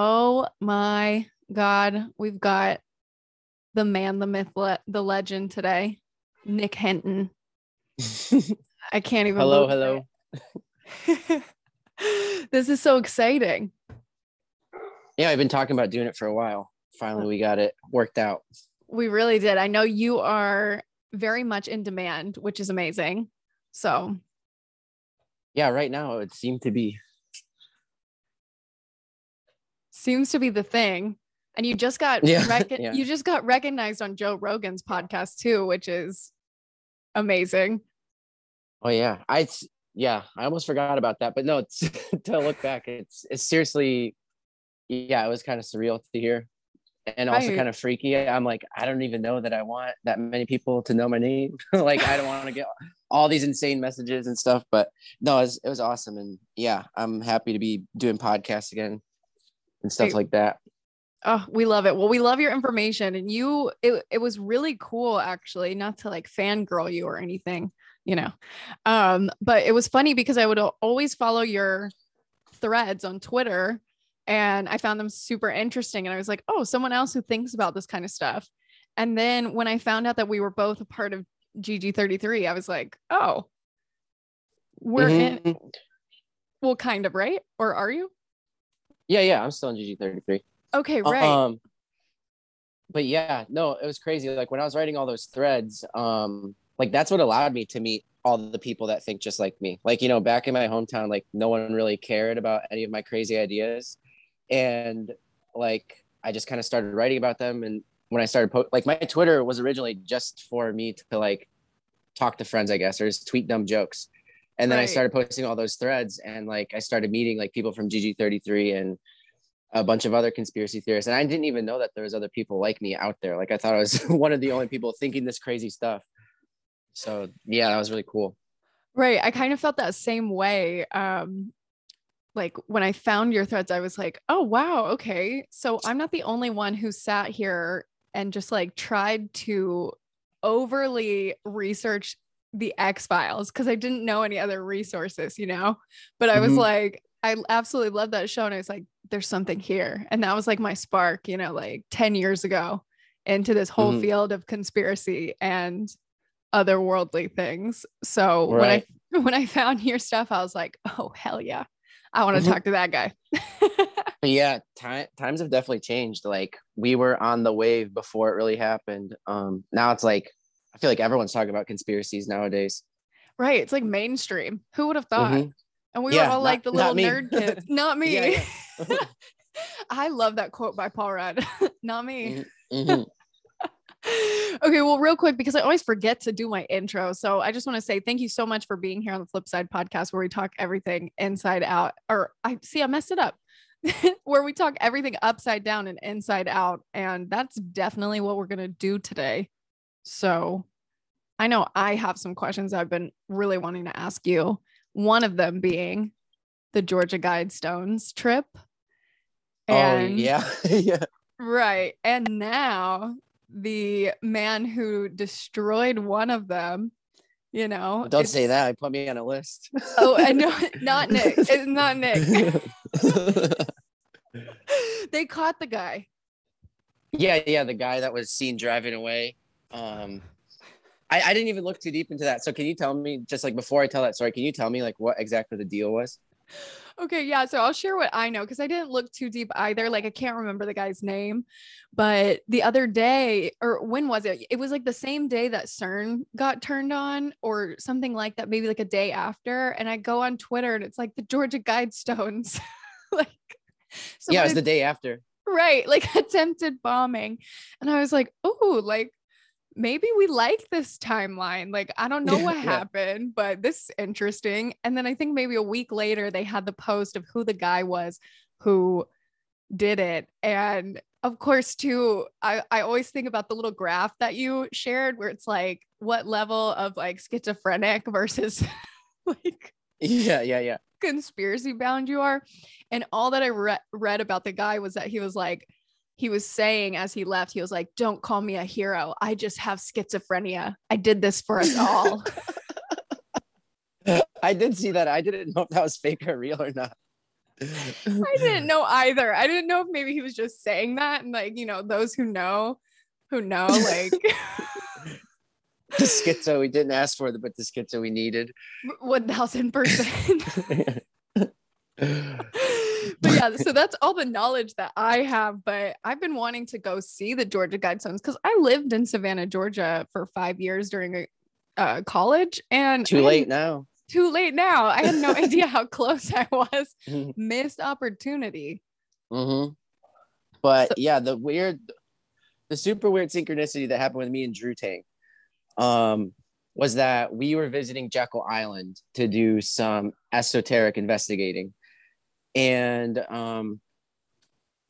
Oh my God. We've got the man, the myth, the legend today. Nick Hinton. I can't even. Hello. This is so exciting. Yeah, I've been talking about doing it for a while. Finally, we got it worked out. We really did. I know you are very much in demand, which is amazing. So. Yeah, right now it would seem to be. Seems to be the thing. And you just got you just got recognized on Joe Rogan's podcast too, which is amazing. Oh yeah. I almost forgot about that, but no, it's to look back, it's seriously, yeah, it was kind of surreal to hear and also kind of freaky. I'm like, I don't even know that I want that many people to know my name. Like, I don't want to get all these insane messages and stuff, but no, it was awesome. And yeah, I'm happy to be doing podcasts again and stuff like that. Oh, we love it. Well, we love your information, and it was really cool, actually, not to like fangirl you or anything, you know, but it was funny because I would always follow your threads on Twitter and I found them super interesting. And I was like, oh, someone else who thinks about this kind of stuff. And then when I found out that we were both a part of GG33, I was like, oh, we're in, well, kind of, right? Or are you? Yeah, I'm still in GG33. Okay, right. But yeah, no, it was crazy. Like when I was writing all those threads, like that's what allowed me to meet all the people that think just like me. Like, you know, back in my hometown, like no one really cared about any of my crazy ideas, and like I just kind of started writing about them. And when I started, like my Twitter was originally just for me to like talk to friends, I guess, or just tweet dumb jokes. And then I started posting all those threads, and like I started meeting like people from GG33 and a bunch of other conspiracy theorists. And I didn't even know that there was other people like me out there. Like I thought I was one of the only people thinking this crazy stuff. So yeah, that was really cool. Right. I kind of felt that same way. Like when I found your threads, I was like, oh, wow. Okay. So I'm not the only one who sat here and just like tried to overly research the X-Files because I didn't know any other resources, you know, but I was like, I absolutely love that show. And I was like, there's something here. And that was like my spark, you know, like 10 years ago into this whole field of conspiracy and otherworldly things. So when I found your stuff, I was like, oh, hell yeah. I want to talk to that guy. Yeah. Times have definitely changed. Like we were on the wave before it really happened. Now it's like, I feel like everyone's talking about conspiracies nowadays. Right. It's like mainstream. Who would have thought? And we were all like the little nerd kids. Not me. Yeah. I love that quote by Paul Rudd. Not me. Okay, well, real quick, because I always forget to do my intro. So I just want to say thank you so much for being here on the FLYPSIDE podcast, where we talk everything inside out. Or I messed it up. Where we talk everything upside down and inside out. And that's definitely what we're going to do today. So I know I have some questions I've been really wanting to ask you. One of them being the Georgia Guidestones trip. And, yeah. Right. And now the man who destroyed one of them, you know. Don't say that. Put me on a list. Oh, and no, not Nick. It's not Nick. They caught the guy. Yeah. The guy that was seen driving away. I didn't even look too deep into that. So can you tell me, just like before I tell that story, can you tell me like what exactly the deal was? Okay. Yeah. So I'll share what I know, because I didn't look too deep either. Like I can't remember the guy's name, but the other day, or when was it? It was like the same day that CERN got turned on or something like that, maybe like a day after. And I go on Twitter and it's like the Georgia Guidestones. Like, yeah, it was the day after. Right. Like attempted bombing. And I was like, oh, like, maybe we like this timeline. Like, I don't know what happened, but this is interesting. And then I think maybe a week later, they had the post of who the guy was who did it. And of course, too, I always think about the little graph that you shared where it's like, what level of like schizophrenic versus like conspiracy bound you are. And all that I read about the guy was that he was saying as he left, he was like, don't call me a hero. I just have schizophrenia. I did this for us all. I did see that. I didn't know if that was fake or real or not. I didn't know either. I didn't know if maybe he was just saying that, and like, you know, those who know, like the schizo we didn't ask for, but the schizo we needed. 1000%. But yeah, so that's all the knowledge that I have, but I've been wanting to go see the Georgia Guidestones because I lived in Savannah, Georgia for 5 years during college, and too late now. I had no idea how close I was. Missed opportunity. Mm-hmm. But so, yeah, the super weird synchronicity that happened with me and Drew Tank was that we were visiting Jekyll Island to do some esoteric investigating. And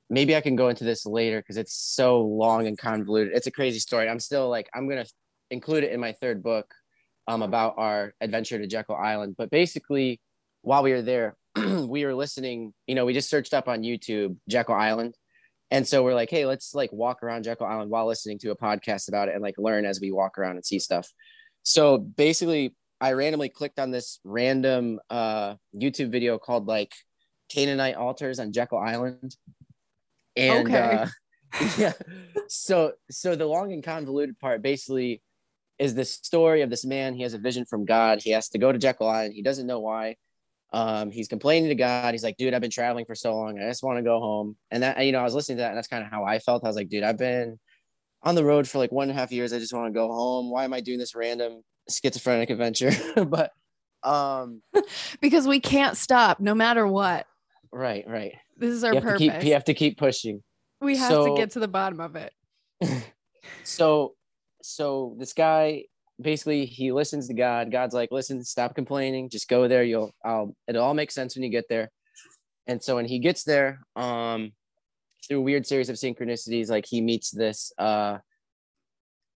maybe I can go into this later because it's so long and convoluted. It's a crazy story. I'm going to include it in my third book about our adventure to Jekyll Island. But basically, while we were there, we were listening, you know, we just searched up on YouTube, Jekyll Island. And so we're like, hey, let's like walk around Jekyll Island while listening to a podcast about it and like learn as we walk around and see stuff. So basically, I randomly clicked on this random YouTube video called like Canaanite altars on Jekyll Island. And okay. Yeah, so the long and convoluted part basically is the story of this man. He has a vision from God. He has to go to Jekyll Island. He doesn't know why. He's complaining to God. He's like, dude, I've been traveling for so long. I just want to go home. And that, you know, I was listening to that and that's kind of how I felt. I was like, dude, I've been on the road for like 1.5 years. I just want to go home. Why am I doing this random schizophrenic adventure? But because we can't stop no matter what. Right. This is our purpose. You have to keep pushing. We have to get to the bottom of it. So this guy, basically, he listens to God. God's like, listen, stop complaining. Just go there. It'll all make sense when you get there. And so when he gets there, through a weird series of synchronicities, like he meets this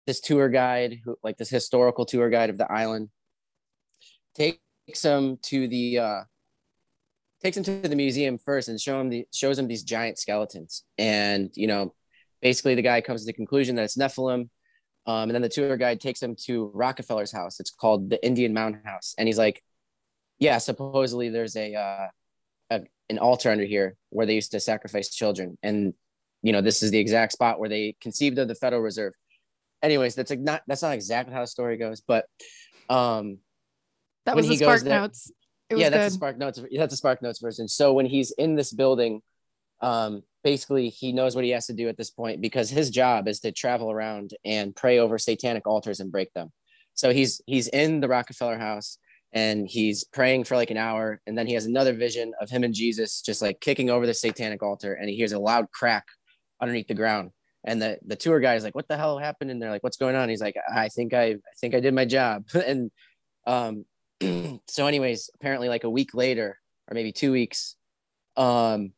this tour guide, who like this historical tour guide of the island, takes him to the museum first and shows him these giant skeletons. And, you know, basically the guy comes to the conclusion that it's Nephilim. And then the tour guide takes him to Rockefeller's house. It's called the Indian Mound House. And he's like, yeah, supposedly there's an altar under here where they used to sacrifice children. And, you know, this is the exact spot where they conceived of the Federal Reserve. Anyways, that's not exactly how the story goes, but that was the Spark Notes. That's the Spark Notes version. So when he's in this building, basically he knows what he has to do at this point because his job is to travel around and pray over satanic altars and break them. So he's in the Rockefeller house and he's praying for like an hour. And then he has another vision of him and Jesus just like kicking over the satanic altar. And he hears a loud crack underneath the ground. And the tour guy is like, what the hell happened? And they're like, what's going on? And he's like, I think I did my job. And, so anyways, apparently like a week later or maybe 2 weeks, the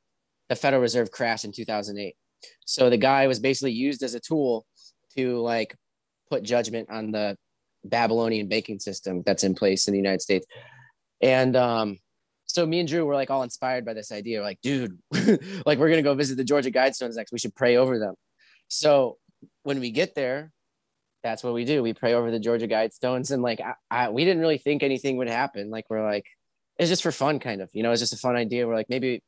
Federal Reserve crashed in 2008. So the guy was basically used as a tool to like put judgment on the Babylonian banking system that's in place in the United States. And so me and Drew were like all inspired by this idea. We're like, dude, like we're going to go visit the Georgia Guidestones next. We should pray over them. So when we get there, that's what we do. We pray over the Georgia Guidestones, and like we didn't really think anything would happen. Like we're like, it's just for fun, kind of. You know, it's just a fun idea. We're like, maybe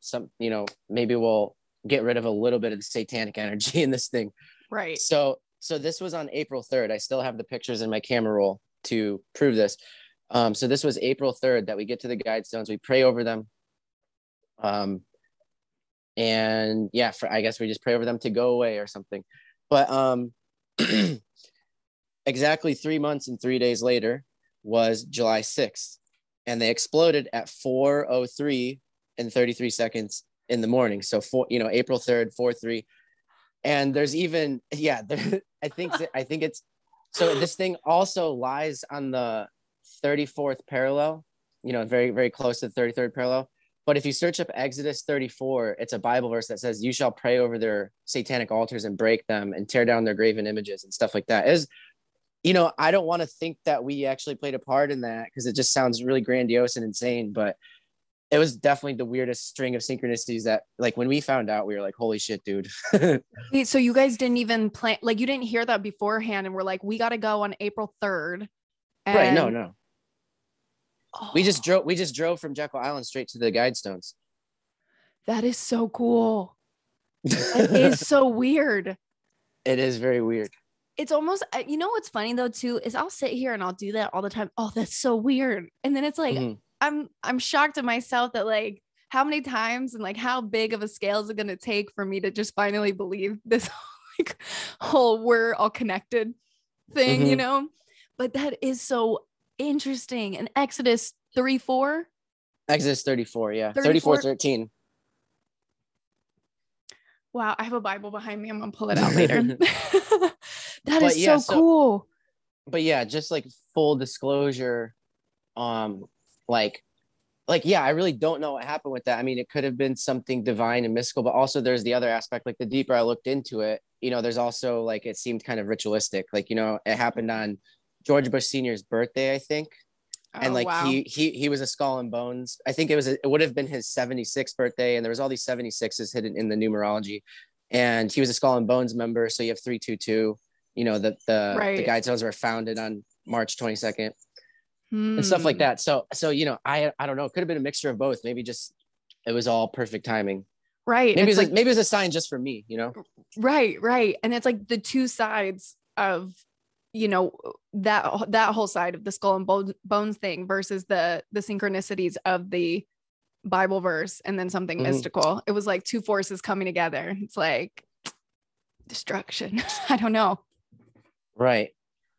we'll get rid of a little bit of the satanic energy in this thing, right? So this was on April 3rd. I still have the pictures in my camera roll to prove this. So this was April 3rd that we get to the Guidestones. We pray over them, and yeah, I guess we just pray over them to go away or something, but Exactly 3 months and 3 days later was July 6th, and they exploded at 4:03:33 in the morning. So April 3rd, 4:03, and there's even I think it's so this thing also lies on the 34th parallel, you know, very very close to the 33rd parallel. But if you search up Exodus 34, it's a Bible verse that says, "You shall pray over their satanic altars and break them, and tear down their graven images and stuff like that." You know, I don't want to think that we actually played a part in that because it just sounds really grandiose and insane, but it was definitely the weirdest string of synchronicities that, like, when we found out, we were like, holy shit, dude. So you guys didn't even plan, like, you didn't hear that beforehand and we're like, we got to go on April 3rd. And... Right, no. Oh. We just drove from Jekyll Island straight to the Guidestones. that is so cool. It is so weird. It is very weird. It's almost, you know what's funny though too is I'll sit here and I'll do that all the time. Oh, that's so weird. And then it's like, I'm shocked at myself that like how many times and like how big of a scale is it going to take for me to just finally believe this like whole we're all connected thing, you know? But that is so interesting. And Exodus 34? Exodus 34, yeah. 34:13. Wow, I have a Bible behind me. I'm going to pull it out later. That is so cool. But yeah, just like full disclosure, I really don't know what happened with that. I mean, it could have been something divine and mystical, but also there's the other aspect, like the deeper I looked into it, you know, there's also like, it seemed kind of ritualistic. Like, you know, it happened on George Bush Sr.'s birthday, I think. He was a Skull and Bones. I think it would have been his 76th birthday, and there was all these 76s hidden in the numerology, and he was a Skull and Bones member. So you have 322. You know that the Guidestones were founded on March 22nd and stuff like that. So you know, I don't know. It could have been a mixture of both. Maybe just it was all perfect timing. Right. Maybe it's like maybe it was a sign just for me. You know. Right. Right. And it's like the two sides of, you know, that whole side of the Skull and Bones thing versus the synchronicities of the Bible verse and then something mystical. It was like two forces coming together. It's like destruction. I don't know. Right.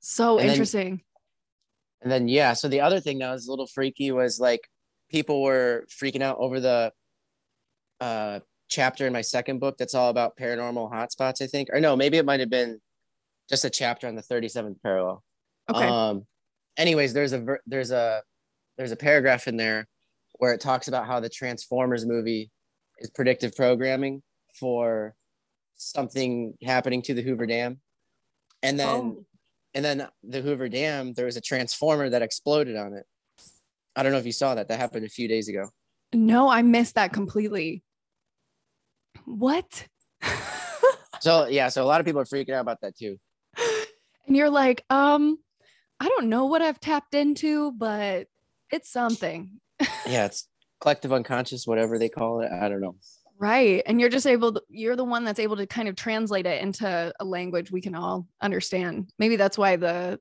So interesting. So the other thing that was a little freaky was like people were freaking out over the chapter in my second book that's all about paranormal hotspots, I think. Or no, maybe it might have been just a chapter on the 37th parallel. Okay. Anyways, there's a paragraph in there where it talks about how the Transformers movie is predictive programming for something happening to the Hoover Dam. And then, the Hoover Dam, there was a transformer that exploded on it. I don't know if you saw that. That happened a few days ago. No, I missed that completely. What? So a lot of people are freaking out about that too. And you're like, I don't know what I've tapped into, but it's something. Yeah, it's collective unconscious, whatever they call it. I don't know. Right. And you're just you're the one that's able to kind of translate it into a language we can all understand. Maybe that's why the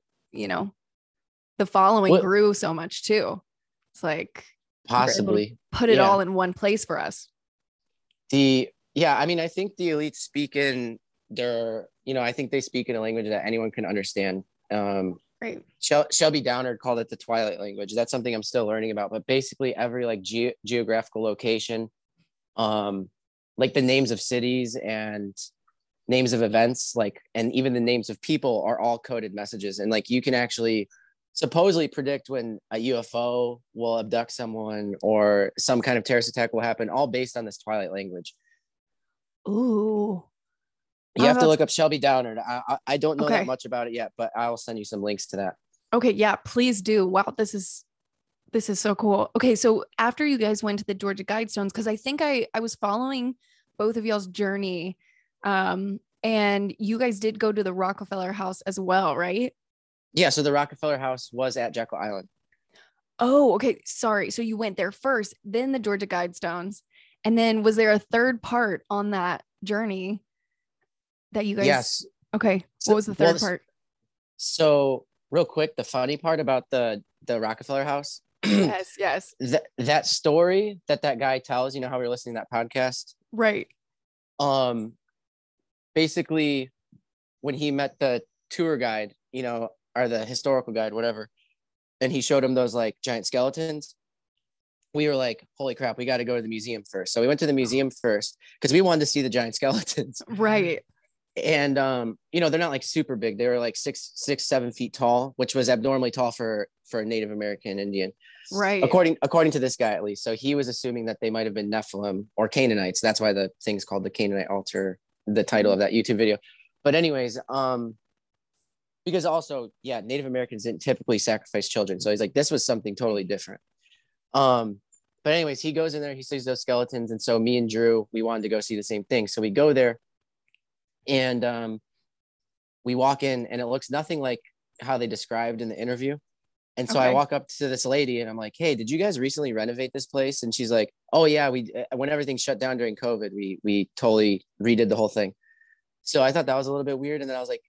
following grew so much too. It's like possibly put it all in one place for us. I mean, I think the elites speak in their, you know, I think they speak in a language that anyone can understand. Right. Shelby Downard called it the Twilight language. That's something I'm still learning about. But basically every like geographical location, like the names of cities and names of events, like, and even the names of people are all coded messages. And like, you can actually supposedly predict when a UFO will abduct someone or some kind of terrorist attack will happen, all based on this Twilight language. Ooh, you have to look up Shelby Downard. I don't know that much about it yet, but I will send you some links to that. Okay, yeah, please do. Wow, this is so cool. Okay, so after you guys went to the Georgia Guidestones, because I think I was following both of y'all's journey, and you guys did go to the Rockefeller House as well, right? Yeah, so the Rockefeller House was at Jekyll Island. Oh, okay, sorry. So you went there first, then the Georgia Guidestones. And then was there a third part on that journey that you guys? Yes. Okay. What was the third part? So real quick, the funny part about the Rockefeller House. Yes. Yes. That story that guy tells, you know, how we were listening to that podcast. Right. Basically when he met the tour guide, you know, or the historical guide, whatever. And he showed him those like giant skeletons. We were like, holy crap, we got to go to the museum first. So we went to the museum first because we wanted to see the giant skeletons. Right. And, you know, they're not like super big. They were like 6, 7 feet tall, which was abnormally tall for a Native American Indian. Right. According to this guy, at least. So he was assuming that they might have been Nephilim or Canaanites. That's why the thing's called the Canaanite altar, the title of that YouTube video. But anyways, because also, yeah, Native Americans didn't typically sacrifice children. So he's like, this was something totally different. But anyways, he goes in there, he sees those skeletons. And so me and Drew, we wanted to go see the same thing. So we go there and, we walk in and it looks nothing like how they described in the interview. And so I walk up to this lady and I'm like, hey, did you guys recently renovate this place? And she's like, oh yeah, we, when everything shut down during COVID, we totally redid the whole thing. So I thought that was a little bit weird. And then I was like,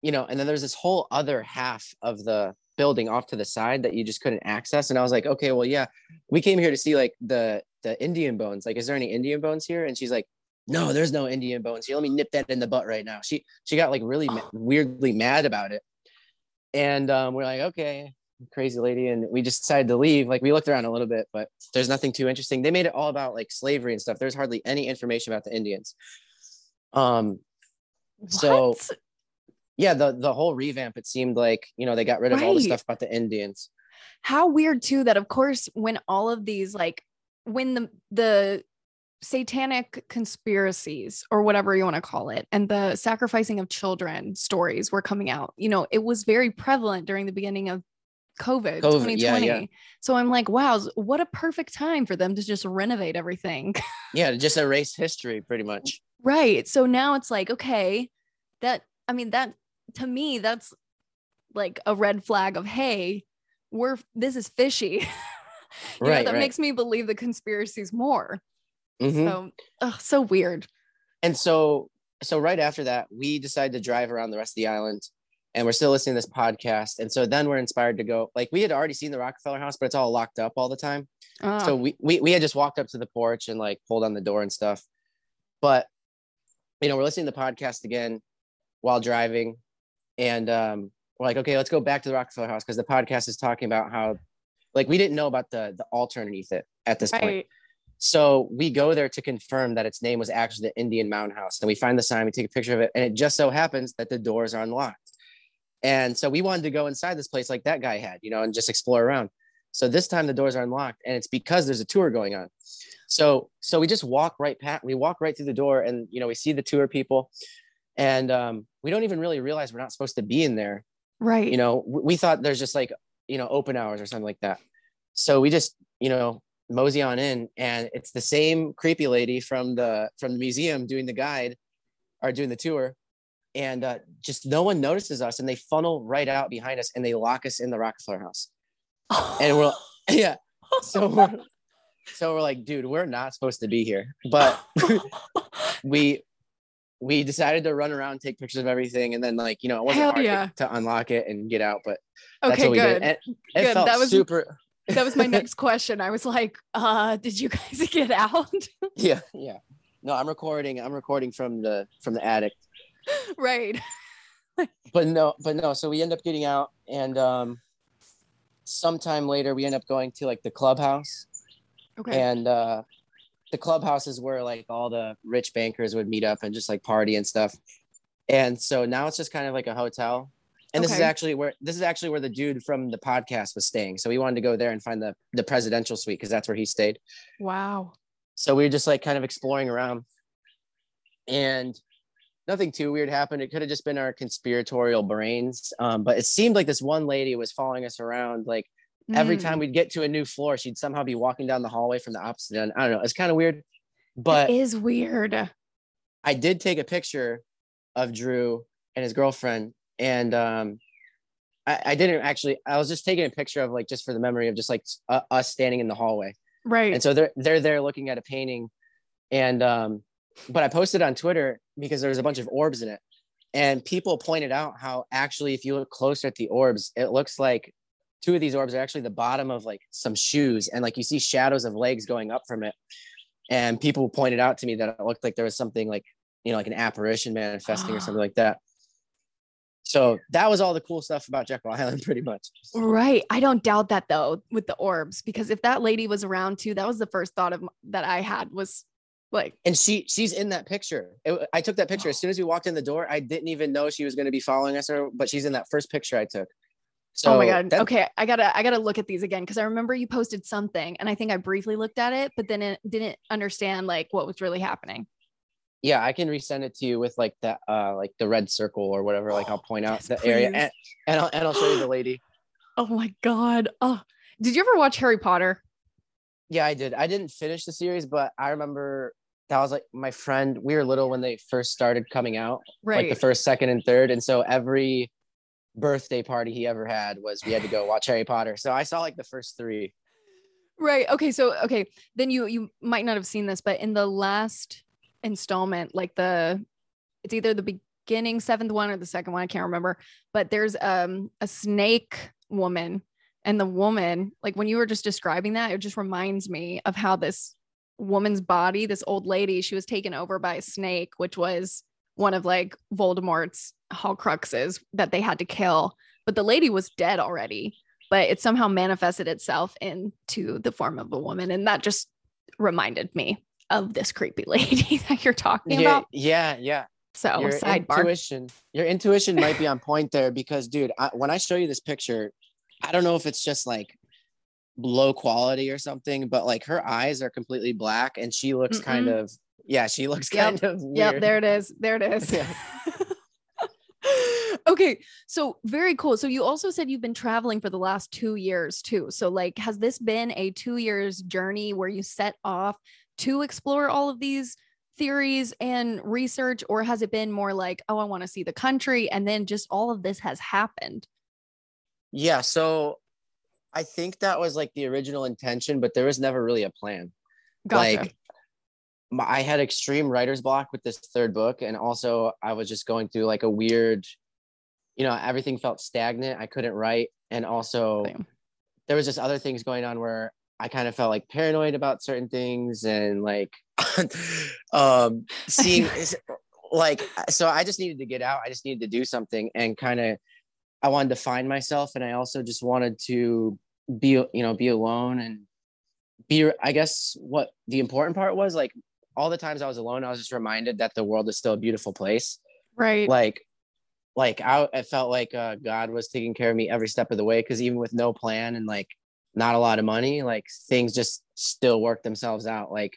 you know, and then there's this whole other half of the building off to the side that you just couldn't access. And I was like, okay, well, yeah, we came here to see like the Indian bones. Like, is there any Indian bones here? And she's like, no, there's no Indian bones here. Let me nip that in the butt right now. She got like really weirdly mad about it. And we're like, okay, crazy lady. And we just decided to leave. Like, we looked around a little bit, but there's nothing too interesting. They made it all about like slavery and stuff. There's hardly any information about the Indians. So yeah, the whole revamp, it seemed like, you know, they got rid of all the stuff about the Indians. How weird too, that of course, when all of these, like when the satanic conspiracies or whatever you want to call it, and the sacrificing of children stories were coming out, you know, it was very prevalent during the beginning of COVID, 2020. Yeah, yeah. So I'm like, wow, what a perfect time for them to just renovate everything. Yeah, to just erase history pretty much. Right. So now it's like, okay, that to me, that's like a red flag of, hey, this is fishy. That makes me believe the conspiracies more. Mm-hmm. So weird. And so right after that, we decided to drive around the rest of the island, and we're still listening to this podcast. And so then we're inspired to go, like, we had already seen the Rockefeller house, but it's all locked up all the time. Oh. So we had just walked up to the porch and like pulled on the door and stuff. But, you know, we're listening to the podcast again while driving, and we're like, okay, let's go back to the Rockefeller house, because the podcast is talking about how, like, we didn't know about the altar underneath it at this point. So we go there to confirm that its name was actually the Indian Mound House. And we find the sign, we take a picture of it, and it just so happens that the doors are unlocked. And so we wanted to go inside this place like that guy had, you know, and just explore around. So this time the doors are unlocked, and it's because there's a tour going on. So we just walk right past, we walk right through the door, and, you know, we see the tour people, and we don't even really realize we're not supposed to be in there. Right. You know, we thought there's just like, you know, open hours or something like that. So we just, you know, mosey on in, and it's the same creepy lady from the museum doing the guide or doing the tour, and just no one notices us, and they funnel right out behind us, and they lock us in the Rockefeller house. And we're like, dude, we're not supposed to be here, but we decided to run around, take pictures of everything, and then, like, you know, it wasn't hard to unlock it and get out, but that's what we did. And it felt super. That was my next question. I was like, did you guys get out? Yeah. No, I'm recording from the attic. Right. But no. So we end up getting out, and sometime later we end up going to like the clubhouse. Okay. And the clubhouse is where like all the rich bankers would meet up and just like party and stuff. And so now it's just kind of like a hotel. And this is actually where the dude from the podcast was staying. So we wanted to go there and find the presidential suite, because that's where he stayed. Wow. So we were just like kind of exploring around, and nothing too weird happened. It could have just been our conspiratorial brains. But it seemed like this one lady was following us around. Like every time we'd get to a new floor, she'd somehow be walking down the hallway from the opposite end. I don't know. It's kind of weird, but it is weird. I did take a picture of Drew and his girlfriend. And I didn't actually, I was just taking a picture of like, just for the memory of just like us standing in the hallway. Right. And so they're there looking at a painting. And, but I posted on Twitter because there was a bunch of orbs in it, and people pointed out how actually, if you look closer at the orbs, it looks like two of these orbs are actually the bottom of like some shoes. And like, you see shadows of legs going up from it. And people pointed out to me that it looked like there was something like, you know, like an apparition manifesting or something like that. So that was all the cool stuff about Jekyll Island, pretty much. Right. I don't doubt that, though, with the orbs, because if that lady was around too, that was the first thought that I had was like. And she's in that picture. I took that picture as soon as we walked in the door. I didn't even know she was going to be following us, but she's in that first picture I took. So, oh my God. Okay. I gotta look at these again, because I remember you posted something, and I think I briefly looked at it, but then it didn't understand like what was really happening. Yeah, I can resend it to you with like that, like the red circle or whatever. Like I'll point out the area, and I'll show you the lady. Oh my God! Oh, did you ever watch Harry Potter? Yeah, I did. I didn't finish the series, but I remember that was like my friend. We were little when they first started coming out, right? Like the first, second, and third, and so every birthday party he ever had was we had to go watch Harry Potter. So I saw like the first three. Right. Okay. So, okay. Then you might not have seen this, but in the last installment, like it's either the beginning seventh one or the second one. I can't remember, but there's a snake woman, and the woman, like when you were just describing that, it just reminds me of how this woman's body, this old lady, she was taken over by a snake, which was one of like Voldemort's Horcruxes that they had to kill, but the lady was dead already, but it somehow manifested itself into the form of a woman. And that just reminded me of this creepy lady that you're talking about. Yeah. Yeah. So your intuition might be on point there, because dude, when I show you this picture, I don't know if it's just like low quality or something, but like her eyes are completely black and she looks kind of, yeah, she looks kind of weird. Yep, there it is. There it is. Yeah. Okay. So very cool. So you also said you've been traveling for the last 2 years too. So like, has this been a 2 years journey where you set off to explore all of these theories and research, or has it been more like, oh, I want to see the country, and then just all of this has happened? Yeah. So I think that was like the original intention, but there was never really a plan. Gotcha. Like, I had extreme writer's block with this third book. And also I was just going through like a weird, you know, everything felt stagnant. I couldn't write. And also there was just other things going on where I kind of felt like paranoid about certain things and like seeing like, so I just needed to get out. I just needed to do something, and kind of, I wanted to find myself. And I also just wanted to be, you know, be alone and be, I guess what the important part was, like, all the times I was alone, I was just reminded that the world is still a beautiful place. Right. Like I felt like God was taking care of me every step of the way. Cause even with no plan and like not a lot of money, like things just still worked themselves out. Like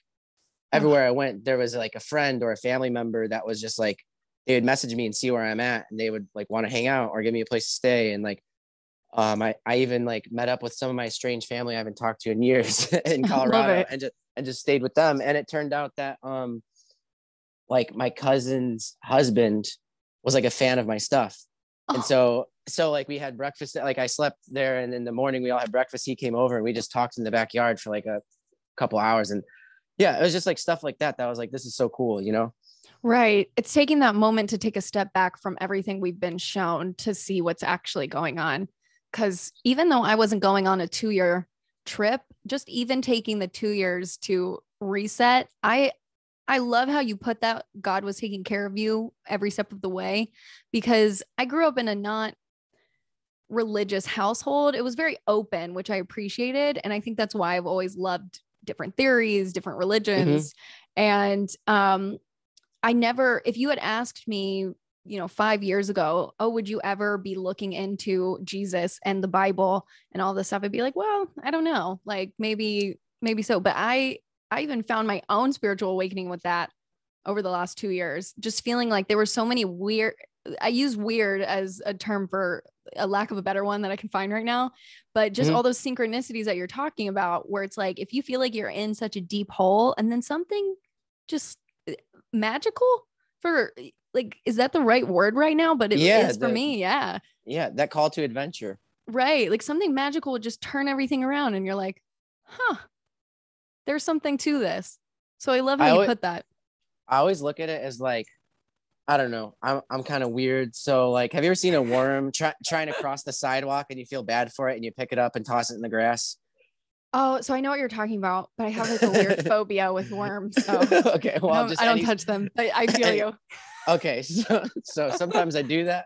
everywhere I went, there was like a friend or a family member that was just like, they would message me and see where I'm at, and they would like want to hang out or give me a place to stay. And like, I even like met up with some of my strange family I haven't talked to in years in Colorado, and just stayed with them. And it turned out that like my cousin's husband was like a fan of my stuff. Oh. And so like we had breakfast, like I slept there, and in the morning we all had breakfast. He came over and we just talked in the backyard for like a couple hours. And yeah, it was just like stuff like that. That was like, this is so cool, you know? Right. It's taking that moment to take a step back from everything we've been shown to see what's actually going on. Because even though I wasn't going on a 2 year trip, just even taking the 2 years to reset, I love how you put that God was taking care of you every step of the way, because I grew up in a not religious household. It was very open, which I appreciated. And I think that's why I've always loved different theories, different religions. Mm-hmm. And I never, if you had asked me, you know, 5 years ago, oh, would you ever be looking into Jesus and the Bible and all this stuff? I'd be like, well, I don't know. Like maybe so. But I even found my own spiritual awakening with that over the last 2 years, just feeling like there were so many weird, I use weird as a term for a lack of a better one that I can find right now, but just all those synchronicities that you're talking about, where it's like, if you feel like you're in such a deep hole and then something just magical for, like, is that the right word right now? But it is for me. Yeah. Yeah. That call to adventure. Right. Like something magical would just turn everything around and you're like, huh, there's something to this. So I love how you put that. I always look at it as like, I don't know, I'm kind of weird. So like, have you ever seen a worm trying to cross the sidewalk and you feel bad for it and you pick it up and toss it in the grass? Oh, so I know what you're talking about, but I have like a weird phobia with worms. So okay. Well, I don't touch them. I feel you. Okay, so sometimes I do that,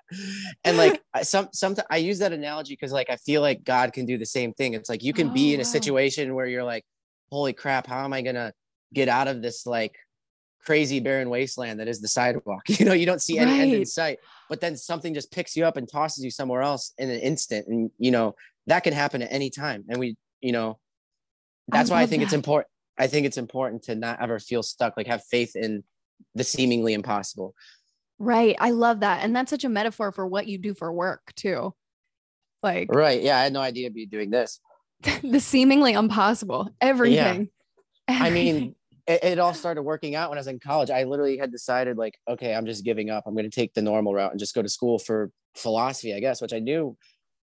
and like sometimes I use that analogy because like I feel like God can do the same thing. It's like you can be in a situation where you're like, holy crap, how am I gonna get out of this like crazy barren wasteland that is the sidewalk? You know, you don't see any end in sight, but then something just picks you up and tosses you somewhere else in an instant, and you know that can happen at any time. And we, you know, that's why I think it's important. I think it's important to not ever feel stuck. Like have faith in the seemingly impossible. Right. I love that. And that's such a metaphor for what you do for work too. Like, right. Yeah. I had no idea I'd be doing this. The seemingly impossible. Everything. Yeah. Everything. I mean, it all started working out when I was in college. I literally had decided, like, okay, I'm just giving up. I'm going to take the normal route and just go to school for philosophy, I guess, which I knew,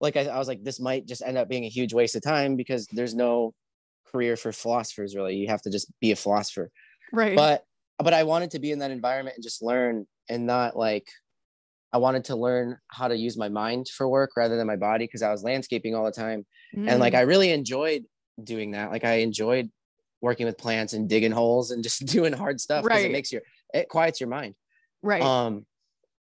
like, I was like, this might just end up being a huge waste of time because there's no career for philosophers, really. You have to just be a philosopher. Right. But I wanted to be in that environment and just learn, and not like, I wanted to learn how to use my mind for work rather than my body, because I was landscaping all the time. And like, I really enjoyed doing that. Like, I enjoyed working with plants and digging holes and just doing hard stuff, because it makes it quiets your mind. Right.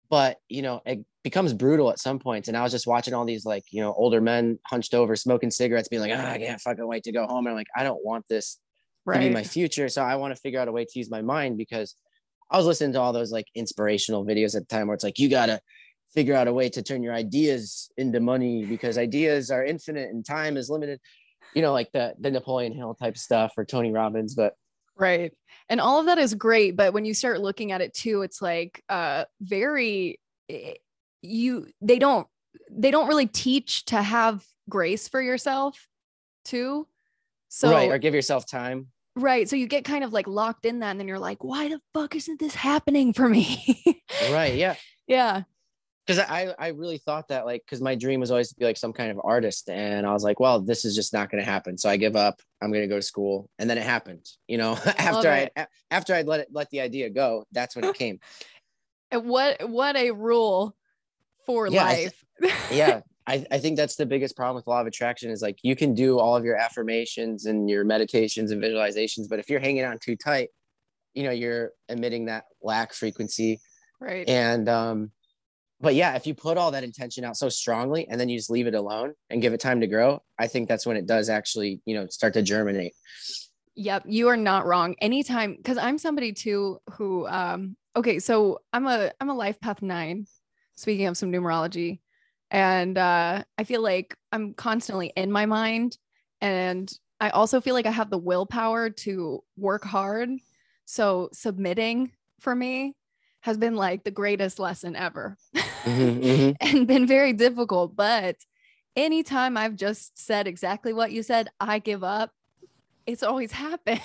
But, you know, it becomes brutal at some points. And I was just watching all these, like, you know, older men hunched over smoking cigarettes being like, ah, I can't fucking wait to go home. And I'm like, I don't want this to be my future. So I want to figure out a way to use my mind, because I was listening to all those, like, inspirational videos at the time where it's like, you got to figure out a way to turn your ideas into money, because ideas are infinite and time is limited, you know, like the Napoleon Hill type stuff, or Tony Robbins, but. Right. And all of that is great. But when you start looking at it too, it's like they don't really teach to have grace for yourself too. So or give yourself time. Right. So you get kind of like locked in that, and then you're like, why the fuck isn't this happening for me? Yeah. Yeah. Cause I really thought that, like, cause my dream was always to be like some kind of artist. And I was like, well, this is just not going to happen. So I give up, I'm going to go to school. And then it happened, you know, after I'd let the idea go, that's when it came. And what a rule for life. I think that's the biggest problem with law of attraction, is like, you can do all of your affirmations and your meditations and visualizations, but if you're hanging on too tight, you know, you're emitting that lack frequency. Right. And, but yeah, if you put all that intention out so strongly and then you just leave it alone and give it time to grow, I think that's when it does actually, you know, start to germinate. Yep. You are not wrong. Anytime. Cause I'm somebody too, who, okay. So I'm a life path 9, speaking of some numerology. And I feel like I'm constantly in my mind, and I also feel like I have the willpower to work hard. So submitting for me has been like the greatest lesson ever and been very difficult. But anytime I've just said exactly what you said, I give up, it's always happened.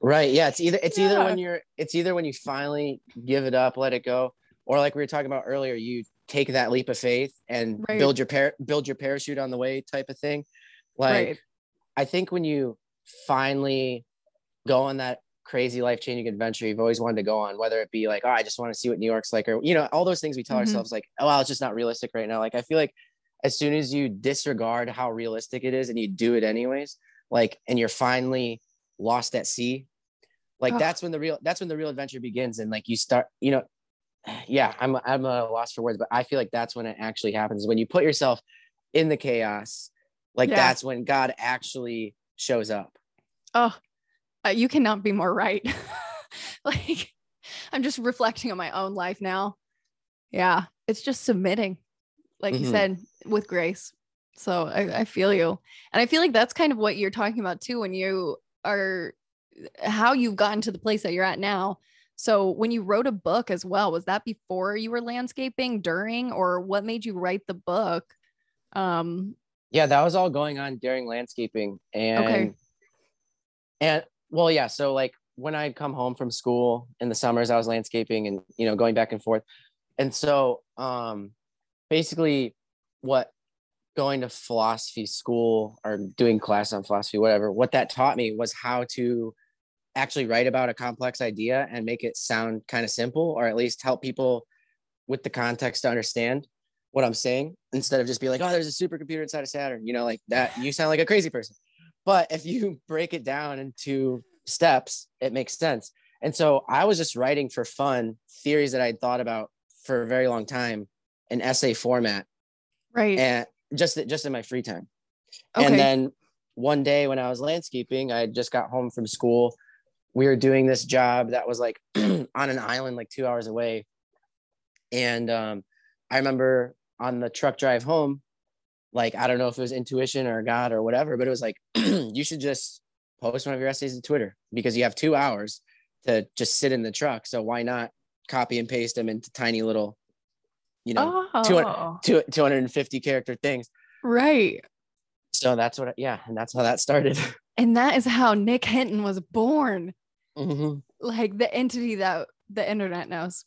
Right. Yeah. It's either when you finally give it up, let it go, or like we were talking about earlier, you take that leap of faith and build your parachute on the way type of thing. Like, I think when you finally go on that crazy life-changing adventure you've always wanted to go on, whether it be like, oh, I just want to see what New York's like, or, you know, all those things we tell ourselves, like, oh, well, it's just not realistic right now. Like, I feel like as soon as you disregard how realistic it is and you do it anyways, like, and you're finally lost at sea, like, that's when the real adventure begins. And like, you start, you know, I'm a loss for words, but I feel like that's when it actually happens, when you put yourself in the chaos. Like, that's when God actually shows up. Oh, you cannot be more right. Like, I'm just reflecting on my own life now. Yeah. It's just submitting, like you said, with grace. So I feel you. And I feel like that's kind of what you're talking about too, when you are, how you've gotten to the place that you're at now. So when you wrote a book as well, was that before you were landscaping, during, or what made you write the book? Yeah, that was all going on during landscaping. And, so like when I'd come home from school in the summers, I was landscaping and, you know, going back and forth. And so basically what going to philosophy school or doing class on philosophy, whatever, what that taught me was how to actually write about a complex idea and make it sound kind of simple, or at least help people with the context to understand what I'm saying, instead of just be like, oh, there's a supercomputer inside of Saturn, you know, like that, you sound like a crazy person. But if you break it down into steps, it makes sense. And so I was just writing for fun theories that I'd thought about for a very long time in essay format. Right. And just in my free time. Okay. And then one day when I was landscaping, I just got home from school. We were doing this job that was like on an island, like 2 hours away. And I remember on the truck drive home, like, I don't know if it was intuition or God or whatever, but it was like, you should just post one of your essays to Twitter, because you have 2 hours to just sit in the truck. So why not copy and paste them into tiny little, you know, 250 character things. Right. So that's what, and that's how that started. And that is how Nick Hinton was born. Mm-hmm. Like the entity that the internet knows.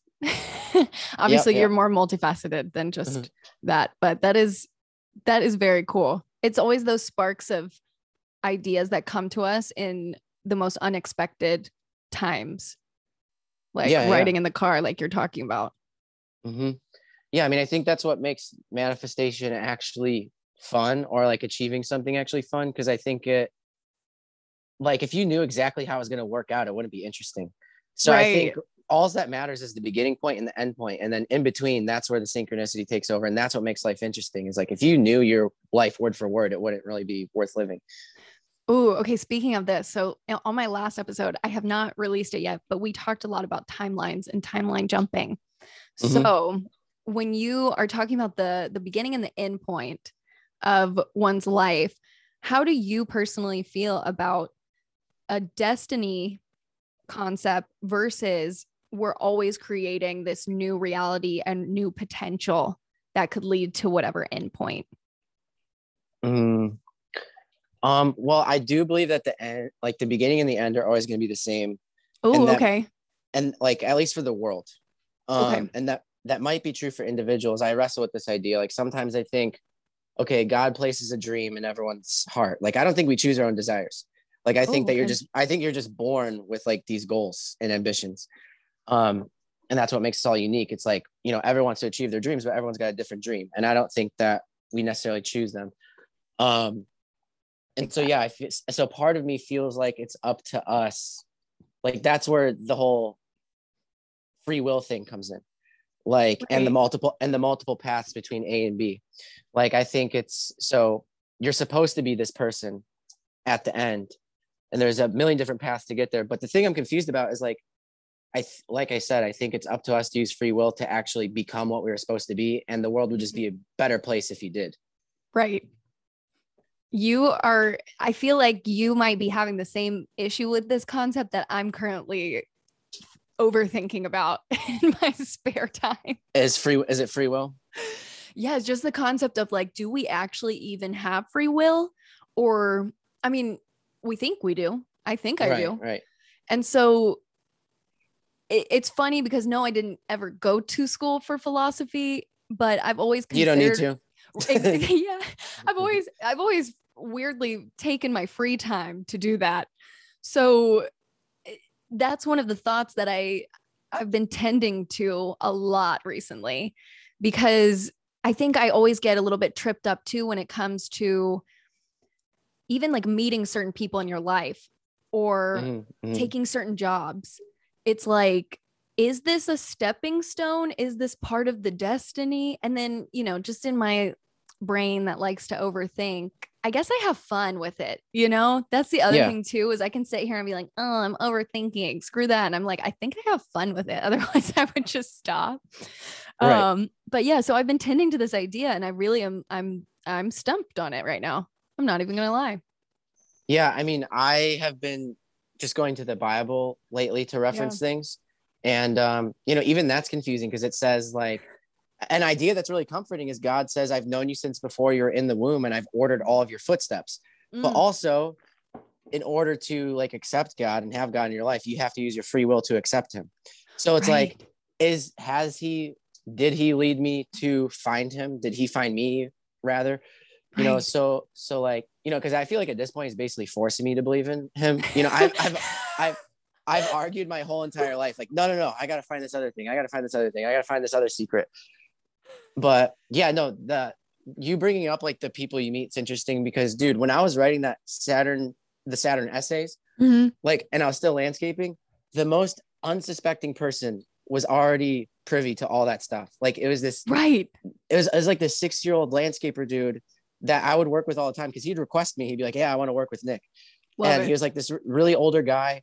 Obviously, you're more multifaceted than just that, but that is very cool. It's always those sparks of ideas that come to us in the most unexpected times, like riding in the car, like you're talking about. Mm-hmm. Yeah, I mean, I think that's what makes manifestation actually fun, or like achieving something actually fun, because I think it, like, if you knew exactly how it was going to work out, it wouldn't be interesting. So right. I think all that matters is the beginning point and the end point, and then in between, that's where the synchronicity takes over, and that's what makes life interesting. Is like, if you knew your life word for word, it wouldn't really be worth living. Oh, okay. Speaking of this, so on my last episode, I have not released it yet, but we talked a lot about timelines and timeline jumping. Mm-hmm. So when you are talking about the beginning and the end point of one's life, how do you personally feel about a destiny concept versus we're always creating this new reality and new potential that could lead to whatever endpoint? Well, I do believe that the end, like the beginning and the end, are always going to be the same. Oh, okay. And like, at least for the world. Okay. And that might be true for individuals. I wrestle with this idea. Like, sometimes I think, okay, God places a dream in everyone's heart. Like, I don't think we choose our own desires. Like, I think that you're just born with like these goals and ambitions. And that's what makes us all unique. It's like, you know, everyone wants to achieve their dreams, but everyone's got a different dream. And I don't think that we necessarily choose them. And so, yeah, I feel, so part of me feels like it's up to us. Like, that's where the whole free will thing comes in. Like, right. And the multiple paths between A and B. Like, I think it's, so you're supposed to be this person at the end, and there's a million different paths to get there. But the thing I'm confused about is, like, I think it's up to us to use free will to actually become what we were supposed to be. And the world would just be a better place if you did. Right. I feel like you might be having the same issue with this concept that I'm currently overthinking about in my spare time. Is it free will? Yeah. It's just the concept of, like, do we actually even have free will? Or, I mean, we think we do. I think I do. Right. And so it's funny because I didn't ever go to school for philosophy, but I've always considered— You don't need to. Yeah. I've always weirdly taken my free time to do that. So that's one of the thoughts that I've been tending to a lot recently, because I think I always get a little bit tripped up too when it comes to even like meeting certain people in your life or taking certain jobs. It's like, is this a stepping stone? Is this part of the destiny? And then, you know, just in my brain that likes to overthink, I guess I have fun with it. You know, that's the other thing too, is I can sit here and be like, oh, I'm overthinking, screw that. And I'm like, I think I have fun with it. Otherwise I would just stop. Right. But yeah, so I've been tending to this idea, and I really am. I'm stumped on it right now. I'm not even going to lie. Yeah. I mean, I have been just going to the Bible lately to reference things. And, you know, even that's confusing, because it says, like, an idea that's really comforting is God says, I've known you since before you were in the womb, and I've ordered all of your footsteps. But also, in order to, like, accept God and have God in your life, you have to use your free will to accept him. So it's like, did he lead me to find him? Did he find me, rather? You know, so like, you know, because I feel like at this point he's basically forcing me to believe in him. You know, I've argued my whole entire life, like, no, I got to find this other thing. I got to find this other thing. I got to find this other secret. But yeah, no, you bringing up, like, the people you meet, it's interesting, because, dude, when I was writing that the Saturn essays, like, and I was still landscaping, the most unsuspecting person was already privy to all that stuff. Like, it was this, it was like this 6-year-old landscaper dude that I would work with all the time, because he'd request me. He'd be like, yeah, I want to work with Nick. He was like this really older guy,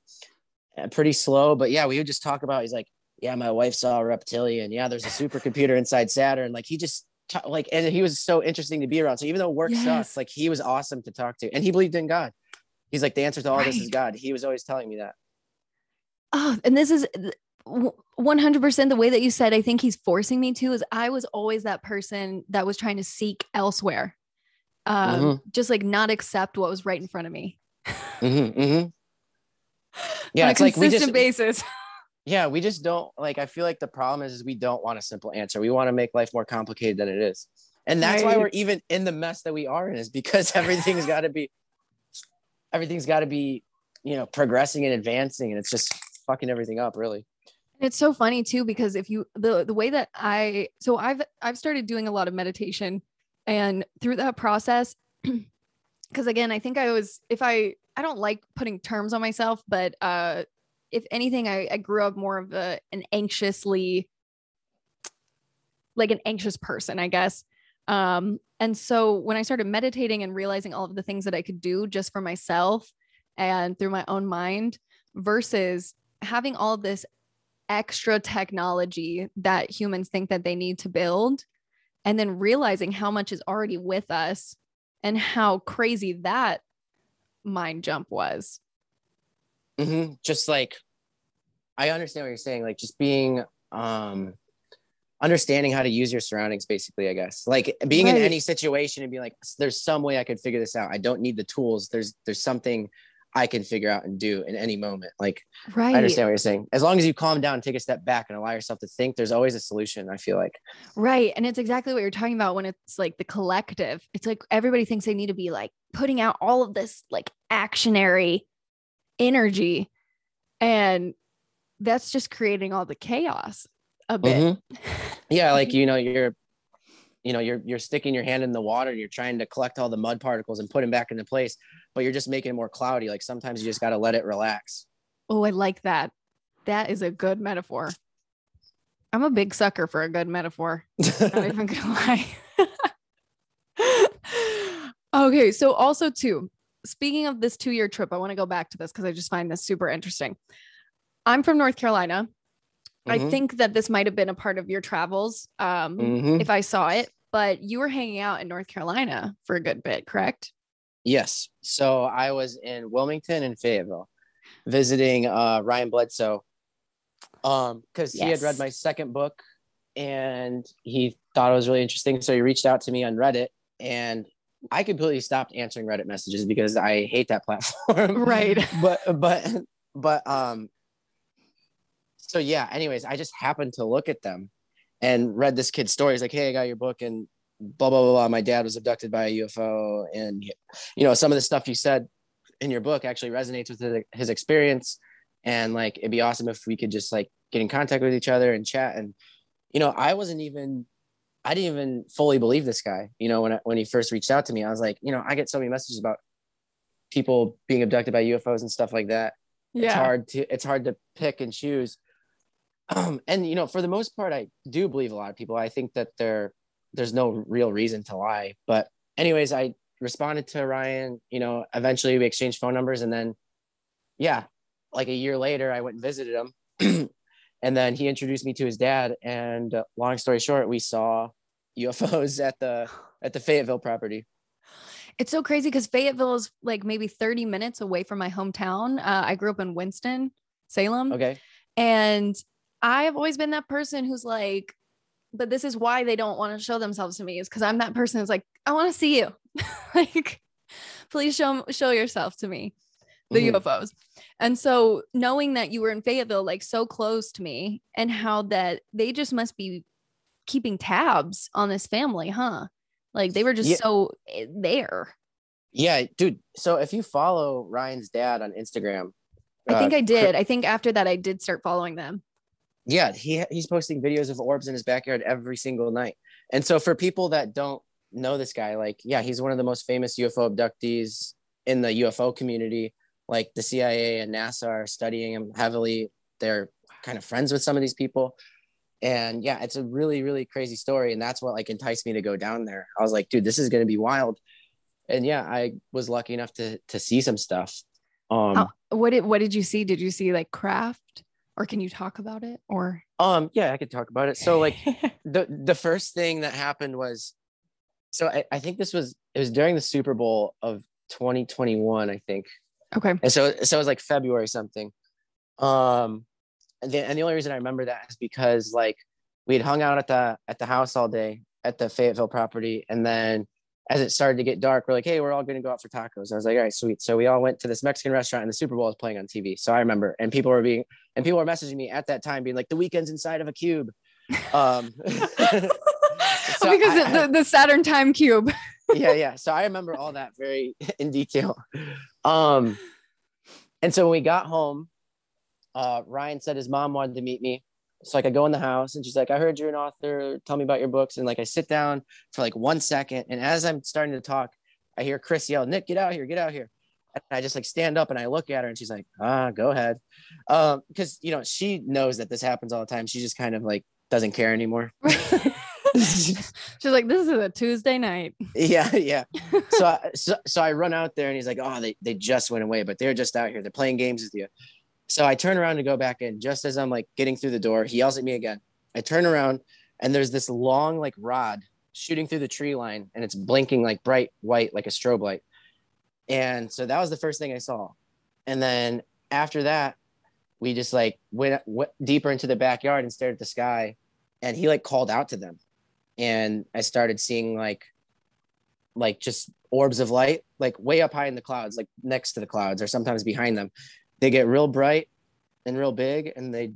pretty slow. But yeah, we would just talk about, he's like, yeah, my wife saw a reptilian. Yeah, there's a supercomputer inside Saturn. Like, he just, and he was so interesting to be around. So even though work sucks, like, he was awesome to talk to. And he believed in God. He's like, the answer to all this is God. He was always telling me that. Oh, and this is 100% the way that you said, I think he's forcing me to, is I was always that person that was trying to seek elsewhere. Just like not accept what was right in front of me. Mm-hmm, mm-hmm. Yeah, on it's a consistent basis. Yeah, we just don't, like, I feel like the problem is we don't want a simple answer. We want to make life more complicated than it is. And that's why we're even in the mess that we are in, is because everything's got to be, you know, progressing and advancing. And it's just fucking everything up, really. It's so funny too, because if you, the way that I, so I've started doing a lot of meditation, and through that process, because again, I think I was, if I don't like putting terms on myself, but if anything, I grew up more of an anxious person, I guess. And so when I started meditating and realizing all of the things that I could do just for myself and through my own mind versus having all this extra technology that humans think that they need to build, and then realizing how much is already with us and how crazy that mind jump was. Mm-hmm. Just like, I understand what you're saying, like just being understanding how to use your surroundings, basically, I guess, like being in any situation and being like, there's some way I could figure this out. I don't need the tools. There's something I can figure out and do in any moment. Like, right. I understand what you're saying. As long as you calm down, take a step back and allow yourself to think, there's always a solution, I feel like. Right. And it's exactly what you're talking about when it's like the collective. It's like everybody thinks they need to be like putting out all of this like actionary energy. And that's just creating all the chaos a bit. Mm-hmm. Yeah. Like, you know, you're sticking your hand in the water and you're trying to collect all the mud particles and put them back into place, but you're just making it more cloudy. Like sometimes you just got to let it relax. Oh, I like that. That is a good metaphor. I'm a big sucker for a good metaphor. I'm not even gonna lie. Okay. So also too, speaking of this 2-year trip, I want to go back to this because I just find this super interesting. I'm from North Carolina. Mm-hmm. I think that this might have been a part of your travels, mm-hmm. if I saw it, but you were hanging out in North Carolina for a good bit, correct? Yes. So I was in Wilmington and Fayetteville visiting Ryan Bledsoe because he had read my second book and he thought it was really interesting. So he reached out to me on Reddit, and I completely stopped answering Reddit messages because I hate that platform. Right. So yeah, anyways, I just happened to look at them and read this kid's story. He's like, hey, I got your book and blah, blah, blah, blah. My dad was abducted by a UFO. And, you know, some of the stuff you said in your book actually resonates with his experience. And like, it'd be awesome if we could just like get in contact with each other and chat. And, you know, I didn't even fully believe this guy, you know, when he first reached out to me. I was like, you know, I get so many messages about people being abducted by UFOs and stuff like that. Yeah. It's hard to pick and choose. And, you know, for the most part, I do believe a lot of people. I think that there's no real reason to lie. But anyways, I responded to Ryan, you know, eventually we exchanged phone numbers. And then, yeah, like a year later, I went and visited him. And then he introduced me to his dad. And long story short, we saw UFOs at the Fayetteville property. It's so crazy because Fayetteville is like maybe 30 minutes away from my hometown. I grew up in Winston-Salem. Okay. And I've always been that person who's like, but this is why they don't want to show themselves to me, is because I'm that person who's like, I want to see you. Like, please show yourself to me, the mm-hmm. UFOs. And so knowing that you were in Fayetteville, like so close to me, and how that they just must be keeping tabs on this family, huh? Like they were just so there. Yeah, dude. So if you follow Ryan's dad on Instagram, I think I did. I think after that I did start following them. Yeah, he's posting videos of orbs in his backyard every single night. And so for people that don't know this guy, like, yeah, he's one of the most famous UFO abductees in the UFO community. Like the CIA and NASA are studying him heavily. They're kind of friends with some of these people. And yeah, it's a really, really crazy story. And that's what like enticed me to go down there. I was like, dude, this is going to be wild. And yeah, I was lucky enough to see some stuff. What did you see? Did you see like craft, or can you talk about it, or? Yeah, I could talk about it. So like the first thing that happened was, so I think it was during the Super Bowl of 2021, I think. Okay. And so it was like February something. And the only reason I remember that is because like we had hung out at the house all day at the Fayetteville property. And then as it started to get dark, we're like, hey, we're all going to go out for tacos. And I was like, all right, sweet. So we all went to this Mexican restaurant, and the Super Bowl was playing on TV. So I remember, and people were messaging me at that time being like, the weekend's inside of a cube. So because the Saturn time cube. yeah. So I remember all that very in detail. And so when we got home, Ryan said his mom wanted to meet me. So like I go in the house and she's like, I heard you're an author. Tell me about your books. And like, I sit down for like 1 second. And as I'm starting to talk, I hear Chris yell, Nick, get out here, get out here. And I just like stand up and I look at her and she's like, go ahead. Cause you know, she knows that this happens all the time. She just kind of like doesn't care anymore. She's like, this is a Tuesday night. Yeah. So I run out there and he's like, they just went away, but they're just out here. They're playing games with you. So I turn around to go back in. Just as I'm like getting through the door, he yells at me again. I turn around and there's this long like rod shooting through the tree line and it's blinking like bright white, like a strobe light. And so that was the first thing I saw. And then after that, we just like went deeper into the backyard and stared at the sky. And he like called out to them. And I started seeing like just orbs of light, like way up high in the clouds, like next to the clouds or sometimes behind them. They get real bright and real big and they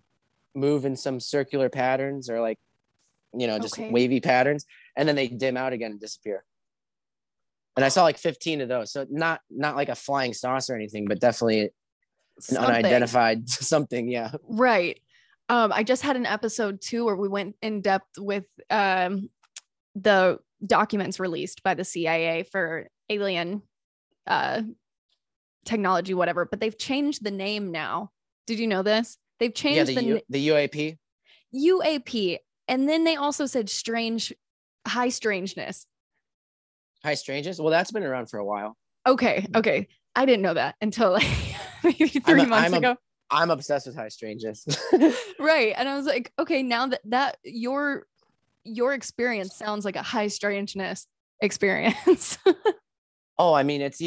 move in some circular patterns or like, you know, just wavy patterns. And then they dim out again and disappear. And I saw like 15 of those. So not like a flying saucer or anything, but definitely an unidentified something. Yeah. Right. I just had an episode too, where we went in depth with the documents released by the CIA for alien technology, whatever, but they've changed the name now. Did you know this? They've changed the UAP. And then they also said high strangeness. High strangeness? Well, that's been around for a while. Okay. I didn't know that until like maybe three months ago. I'm obsessed with high strangeness. Right. And I was like, okay, now that your experience sounds like a high strangeness experience. Oh, I mean, it's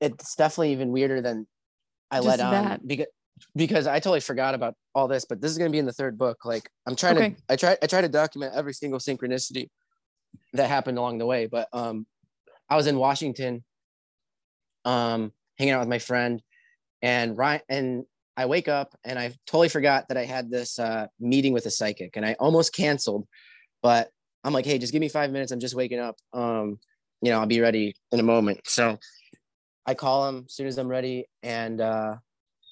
definitely even weirder than I let on, because I totally forgot about all this, but this is going to be in the third book. Like I'm trying to, I try to document every single synchronicity that happened along the way. But, I was in Washington, hanging out with my friend and Ryan, and I wake up and I totally forgot that I had this, meeting with a psychic and I almost canceled, but I'm like, hey, just give me 5 minutes. I'm just waking up. You know, I'll be ready in a moment. So I call him as soon as I'm ready. And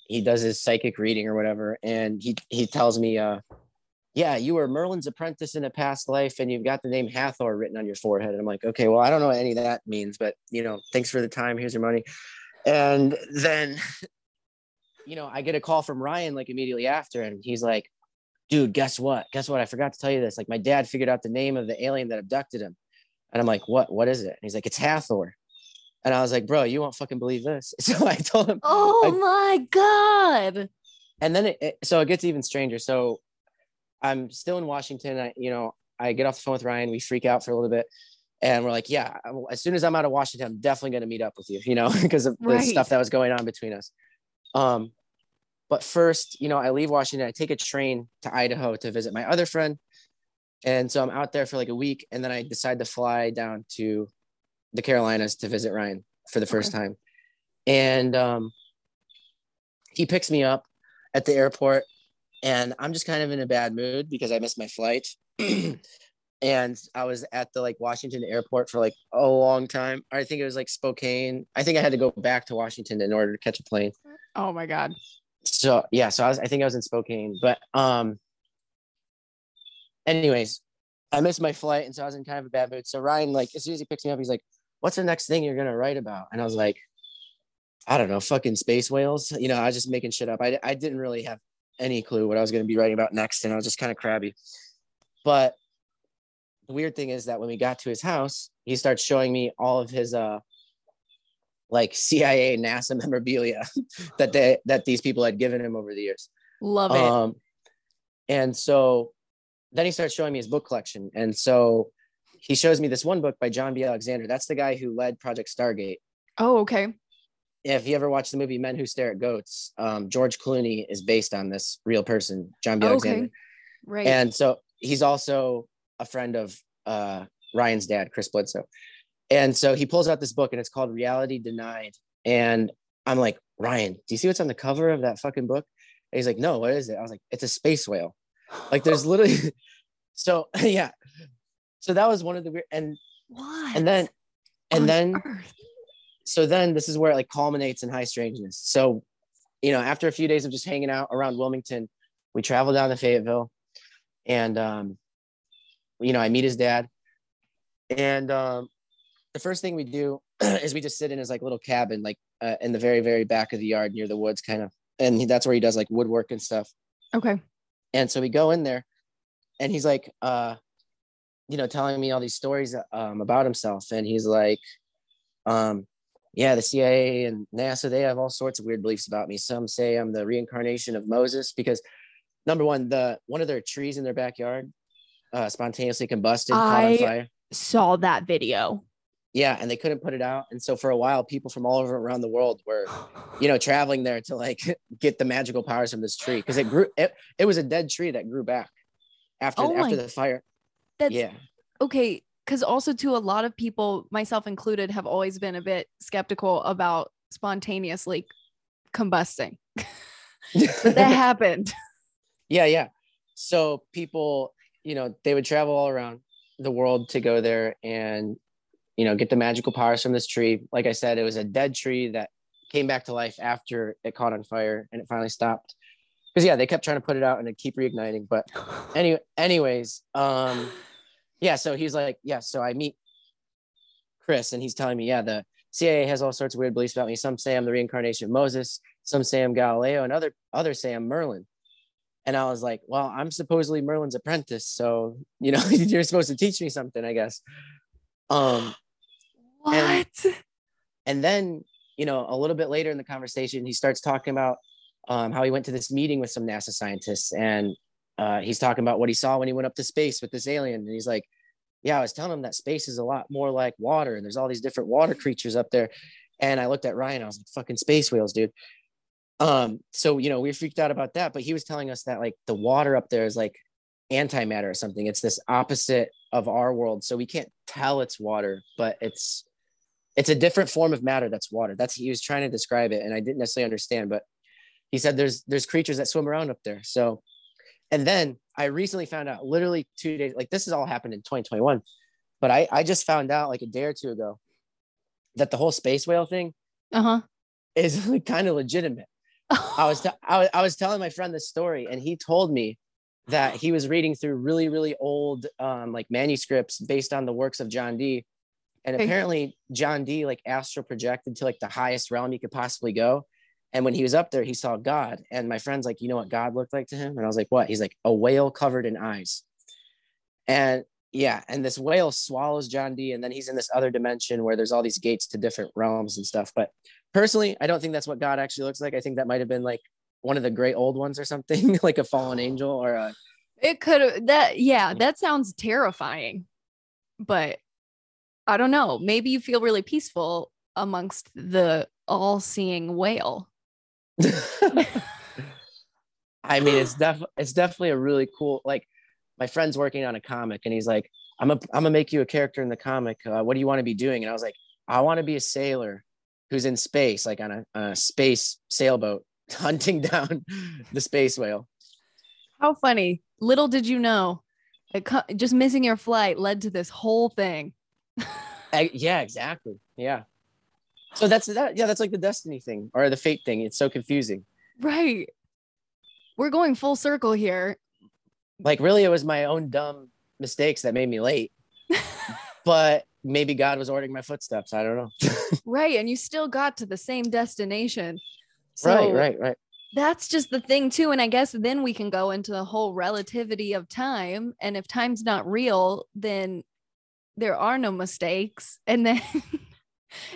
he does his psychic reading or whatever. And he tells me, yeah, you were Merlin's apprentice in a past life. And you've got the name Hathor written on your forehead. And I'm like, okay, well, I don't know what any of that means, but you know, thanks for the time. Here's your money. And then, you know, I get a call from Ryan like immediately after. And he's like, dude, guess what? I forgot to tell you this. Like my dad figured out the name of the alien that abducted him. And I'm like, what is it? And he's like, it's Hathor. And I was like, bro, you won't fucking believe this. So I told him. Oh my God. And then it gets even stranger. So I'm still in Washington. I get off the phone with Ryan. We freak out for a little bit. And we're like, yeah, as soon as I'm out of Washington, I'm definitely going to meet up with you, you know, because of the stuff that was going on between us. But first, you know, I leave Washington. I take a train to Idaho to visit my other friend. And so I'm out there for like a week, and then I decide to fly down to the Carolinas to visit Ryan for the first time. And he picks me up at the airport, and I'm just kind of in a bad mood because I missed my flight. And I was at the like Washington airport for like a long time. I think it was like Spokane. I think I had to go back to Washington in order to catch a plane. Oh my God. So yeah, I think I was in Spokane, but anyways, I missed my flight, and so I was in kind of a bad mood. So Ryan, like, as soon as he picks me up, he's like, what's the next thing you're going to write about? And I was like, I don't know, fucking space whales. You know, I was just making shit up. I didn't really have any clue what I was going to be writing about next, and I was just kind of crabby. But the weird thing is that when we got to his house, he starts showing me all of his, like, CIA, NASA memorabilia that these people had given him over the years. Love it. And so then he starts showing me his book collection. And so he shows me this one book by John B. Alexander. That's the guy who led Project Stargate. Oh, okay. If you ever watch the movie Men Who Stare at Goats, George Clooney is based on this real person, John B. Alexander. Okay. Right. And so he's also a friend of Ryan's dad, Chris Bledsoe. And so he pulls out this book and it's called Reality Denied. And I'm like, Ryan, do you see what's on the cover of that fucking book? And he's like, no, what is it? I was like, it's a space whale. Like there's literally, so yeah. So that was one of the weird, and what? and then this is where it like culminates in High Strangeness. So, you know, after a few days of just hanging out around Wilmington, we travel down to Fayetteville and, you know, I meet his dad and, the first thing we do is we just sit in his like little cabin, like in the very, very back of the yard near the woods kind of. And that's where he does like woodwork and stuff. Okay. And so we go in there and he's like, you know, telling me all these stories about himself. And he's like, yeah, the CIA and NASA, they have all sorts of weird beliefs about me. Some say I'm the reincarnation of Moses because number one, one of their trees in their backyard spontaneously combusted, caught on fire. I saw that video. Yeah, and they couldn't put it out. And so for a while, people from all over around the world were, you know, traveling there to like get the magical powers from this tree because it grew. It was a dead tree that grew back after the fire. That's, yeah. Okay, because also too, a lot of people, myself included, have always been a bit skeptical about spontaneously combusting. That happened. Yeah, yeah. So people, you know, they would travel all around the world to go there and, you know, get the magical powers from this tree. Like I said, it was a dead tree that came back to life after it caught on fire and it finally stopped. Because yeah, they kept trying to put it out and it keep reigniting. But anyways, yeah, so he's like, yeah, so I meet Chris and he's telling me, yeah, the CIA has all sorts of weird beliefs about me. Some say I'm the reincarnation of Moses, some say I'm Galileo, and others say I'm Merlin. And I was like, well, I'm supposedly Merlin's apprentice. So, you know, you're supposed to teach me something, I guess. What? And then, you know, a little bit later in the conversation, he starts talking about how he went to this meeting with some NASA scientists and he's talking about what he saw when he went up to space with this alien. And he's like, yeah, I was telling him that space is a lot more like water and there's all these different water creatures up there. And I looked at Ryan, I was like, fucking space whales, dude. So, you know, we freaked out about that, but he was telling us that like the water up there is like antimatter or something. It's this opposite of our world. So we can't tell it's water, but it's a different form of matter that's water. That's, he was trying to describe it. And I didn't necessarily understand, but he said, there's creatures that swim around up there. So, and then I recently found out literally 2 days, like this has all happened in 2021, but I just found out like a day or two ago that the whole space whale thing is like kind of legitimate. I was telling my friend this story and he told me that he was reading through really, really old like manuscripts based on the works of John Dee. And apparently John Dee like astral projected to like the highest realm he could possibly go. And when he was up there, he saw God. And my friend's like, you know what God looked like to him? And I was like, what? He's like, a whale covered in eyes. And yeah, and this whale swallows John Dee. And then he's in this other dimension where there's all these gates to different realms and stuff. But personally, I don't think that's what God actually looks like. I think that might have been like one of the great old ones or something, like a fallen angel or a... It could have that. Yeah, that sounds terrifying, but I don't know. Maybe you feel really peaceful amongst the all-seeing whale. I mean, it's definitely a really cool, like my friend's working on a comic and he's like, I'm gonna make you a character in the comic. What do you want to be doing? And I was like, I want to be a sailor who's in space, like on a space sailboat, hunting down the space whale. How funny. Little did you know, just missing your flight led to this whole thing. Yeah, exactly. Yeah. So that's that. Yeah, that's like the destiny thing or the fate thing. It's so confusing. Right. We're going full circle here. Like really, it was my own dumb mistakes that made me late. But maybe God was ordering my footsteps. I don't know. Right. And you still got to the same destination. So right. That's just the thing too. And I guess then we can go into the whole relativity of time. And if time's not real, then there are no mistakes. And then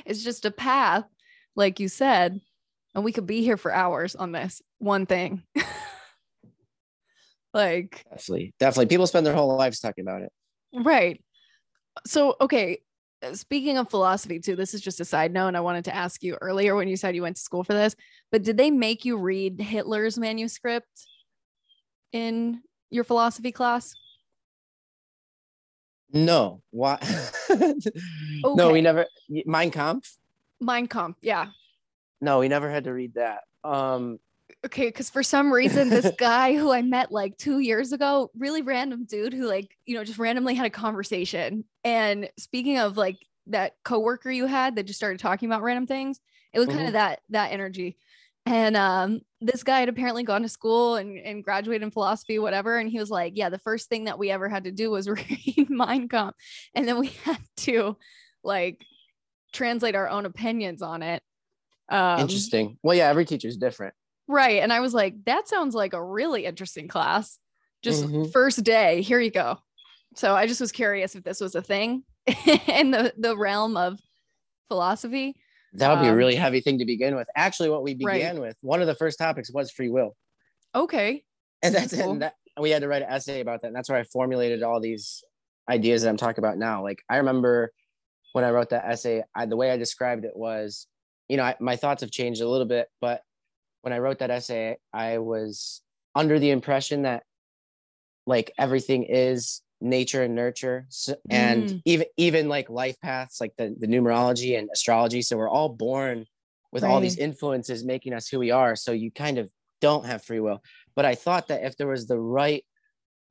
it's just a path, like you said, and we could be here for hours on this one thing. Like definitely people spend their whole lives talking about it. Right. So, okay. Speaking of philosophy too, this is just a side note. And I wanted to ask you earlier when you said you went to school for this, but did they make you read Hitler's manuscript in your philosophy class? No. Why? Okay. No, we never. Mein Kampf? Mein Kampf, yeah. No, we never had to read that. Okay, because for some reason, this guy who I met like 2 years ago, really random dude who like, you know, just randomly had a conversation. And speaking of like that coworker you had that just started talking about random things, it was kind of that energy. And this guy had apparently gone to school and graduated in philosophy, whatever. And he was like, yeah, the first thing that we ever had to do was read Mein Kampf. And then we had to like translate our own opinions on it. Interesting. Well, yeah, every teacher is different. Right. And I was like, that sounds like a really interesting class. Just first day, here you go. So I just was curious if this was a thing in the realm of philosophy. That would be a really heavy thing to begin with. Actually, what we began with, one of the first topics was free will. Okay. And that's cool. And we had to write an essay about that. And that's where I formulated all these ideas that I'm talking about now. Like, I remember when I wrote that essay, the way I described it was, you know, my thoughts have changed a little bit, but when I wrote that essay, I was under the impression that like everything is nature and nurture, and even like life paths, like the numerology and astrology. So we're all born with all these influences making us who we are. So you kind of don't have free will. But I thought that if there was the right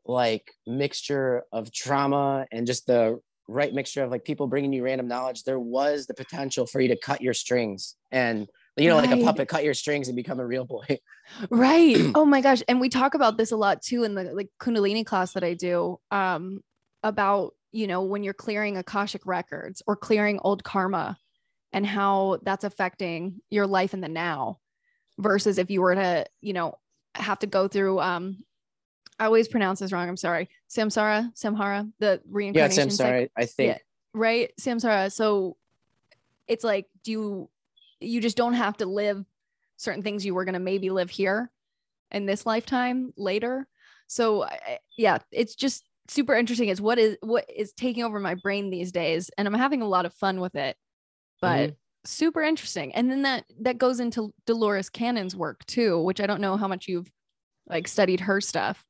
like mixture of trauma and just the right mixture of like people bringing you random knowledge, there was the potential for you to cut your strings and, you know, like a puppet, cut your strings and become a real boy. Right. Oh my gosh. And we talk about this a lot too, in the like Kundalini class that I do, about, you know, when you're clearing Akashic records or clearing old karma and how that's affecting your life in the now versus if you were to, you know, have to go through, I always pronounce this wrong. I'm sorry. Samsara, the reincarnation. Yeah, Samsara, I think. Yeah, right. Samsara. So it's like, you just don't have to live certain things you were going to maybe live here in this lifetime later. So yeah, it's just super interesting. It's what is taking over my brain these days. And I'm having a lot of fun with it, but super interesting. And then that goes into Dolores Cannon's work too, which I don't know how much you've like studied her stuff.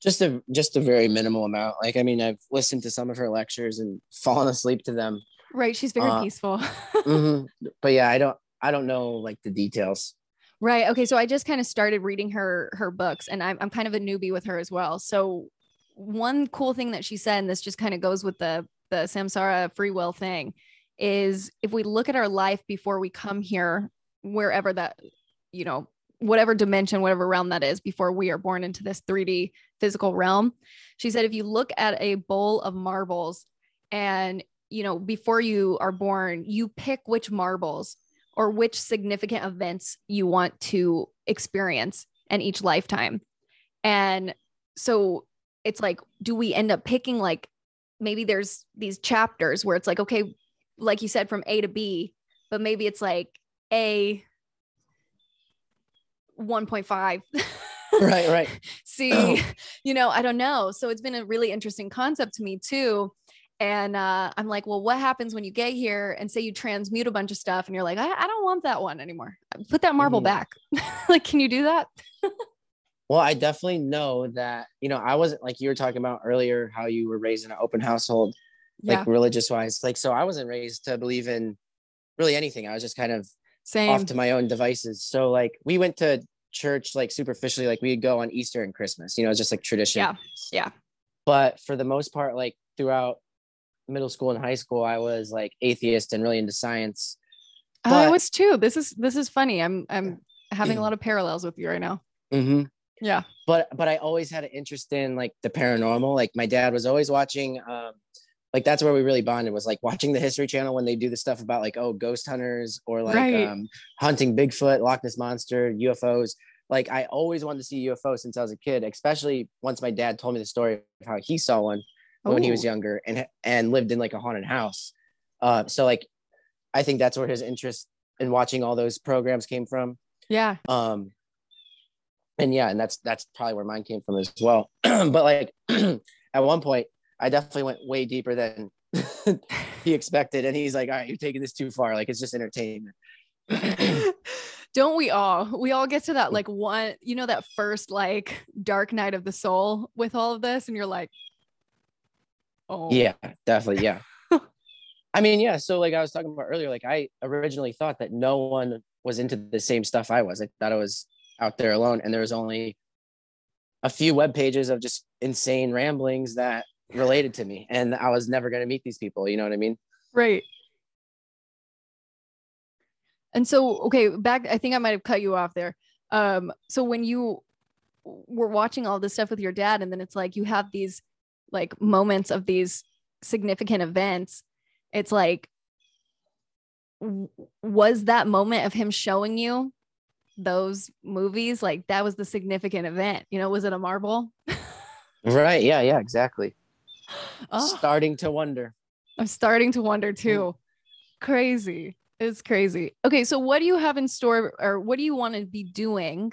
Just a very minimal amount. Like, I mean, I've listened to some of her lectures and fallen asleep to them. Right. She's very peaceful. But yeah, I don't know like the details. Right. Okay. So I just kind of started reading her books, and I'm kind of a newbie with her as well. So one cool thing that she said, and this just kind of goes with the samsara free will thing, is if we look at our life before we come here, wherever that, you know, whatever dimension, whatever realm that is, before we are born into this 3D physical realm. She said, if you look at a bowl of marbles and, you know, before you are born, you pick which marbles or which significant events you want to experience in each lifetime. And so it's like, do we end up picking, like, maybe there's these chapters where it's like, okay, like you said, from A to B, but maybe it's like A 1.5. Right. See, you know, I don't know. So it's been a really interesting concept to me too. And I'm like, well, what happens when you get here and say you transmute a bunch of stuff and you're like, I don't want that one anymore. Put that marble back. Like, can you do that? Well, I definitely know that, you know, I wasn't, like you were talking about earlier, how you were raised in an open household, like religious wise. Like, so I wasn't raised to believe in really anything. I was just kind of off to my own devices. So like we went to church, like superficially, like we'd go on Easter and Christmas, you know, it's just like tradition. Yeah. But for the most part, like throughout middle school and high school, I was like atheist and really into science. But I was too. This is funny. I'm having a lot of parallels with you right now. Yeah. But I always had an interest in like the paranormal. Like my dad was always watching, like that's where we really bonded, was like watching the History Channel when they do the stuff about like, oh, ghost hunters or like hunting Bigfoot, Loch Ness Monster, UFOs. Like I always wanted to see UFO since I was a kid, especially once my dad told me the story of how he saw one when he was younger and lived in like a haunted house. So like, I think that's where his interest in watching all those programs came from. Yeah. And that's probably where mine came from as well. But like at one point I definitely went way deeper than he expected. And he's like, all right, you're taking this too far. Like, it's just entertainment. Don't we all get to that, like, one, you know, that first like dark night of the soul with all of this, and you're like, oh yeah, definitely. Yeah. I mean, yeah. So like I was talking about earlier, like I originally thought that no one was into the same stuff I was. I thought I was out there alone. And there was only a few web pages of just insane ramblings that related to me. And I was never going to meet these people. You know what I mean? Right. And so, okay, back, I think I might've cut you off there. So when you were watching all this stuff with your dad, and then it's like, you have these like moments of these significant events. It's like, was that moment of him showing you those movies, like that was the significant event, you know? Was it a marble? Right. Yeah. Yeah, exactly. Oh. Starting to wonder. I'm starting to wonder too. Crazy. It's crazy. Okay. So what do you have in store, or what do you want to be doing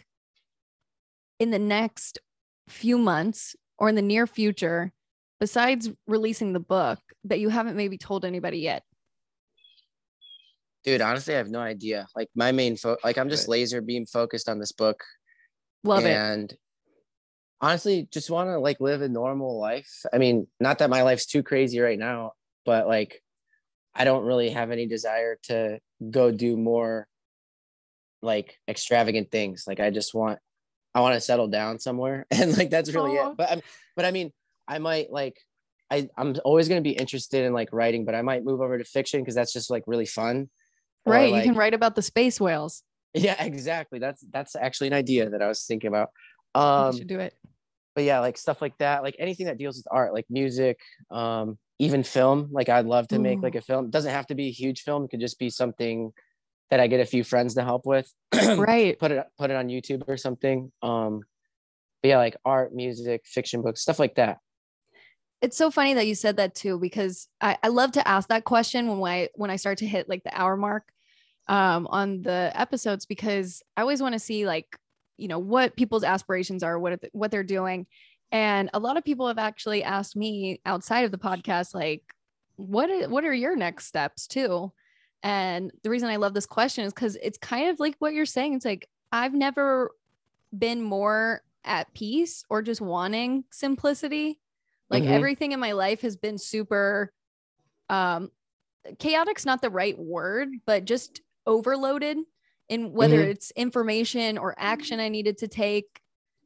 in the next few months or in the near future, besides releasing the book, that you haven't maybe told anybody yet? Dude, honestly, I have no idea. Like my main I'm just laser beam focused on this book. Love it. And honestly, just want to like live a normal life. I mean, not that my life's too crazy right now, but like, I don't really have any desire to go do more like extravagant things. Like I want to settle down somewhere, and like that's really it. But I mean, I might like, I'm always going to be interested in like writing, but I might move over to fiction because that's just like really fun. Right. Or, like, you can write about the space whales. Yeah, exactly. That's actually an idea that I was thinking about. You should do it. But yeah, like stuff like that, like anything that deals with art, like music, even film. Like I'd love to make like a film. It doesn't have to be a huge film. It could just be something that I get a few friends to help with. Right. Put it on YouTube or something. But yeah, like art, music, fiction, books, stuff like that. It's so funny that you said that too, because I love to ask that question when I start to hit like the hour mark on the episodes, because I always want to see like, you know, what people's aspirations are, what they're doing. And a lot of people have actually asked me outside of the podcast, like, what are your next steps too? And the reason I love this question is because it's kind of like what you're saying. It's like, I've never been more at peace or just wanting simplicity. Like everything in my life has been super chaotic's not the right word, but just overloaded in whether it's information or action I needed to take.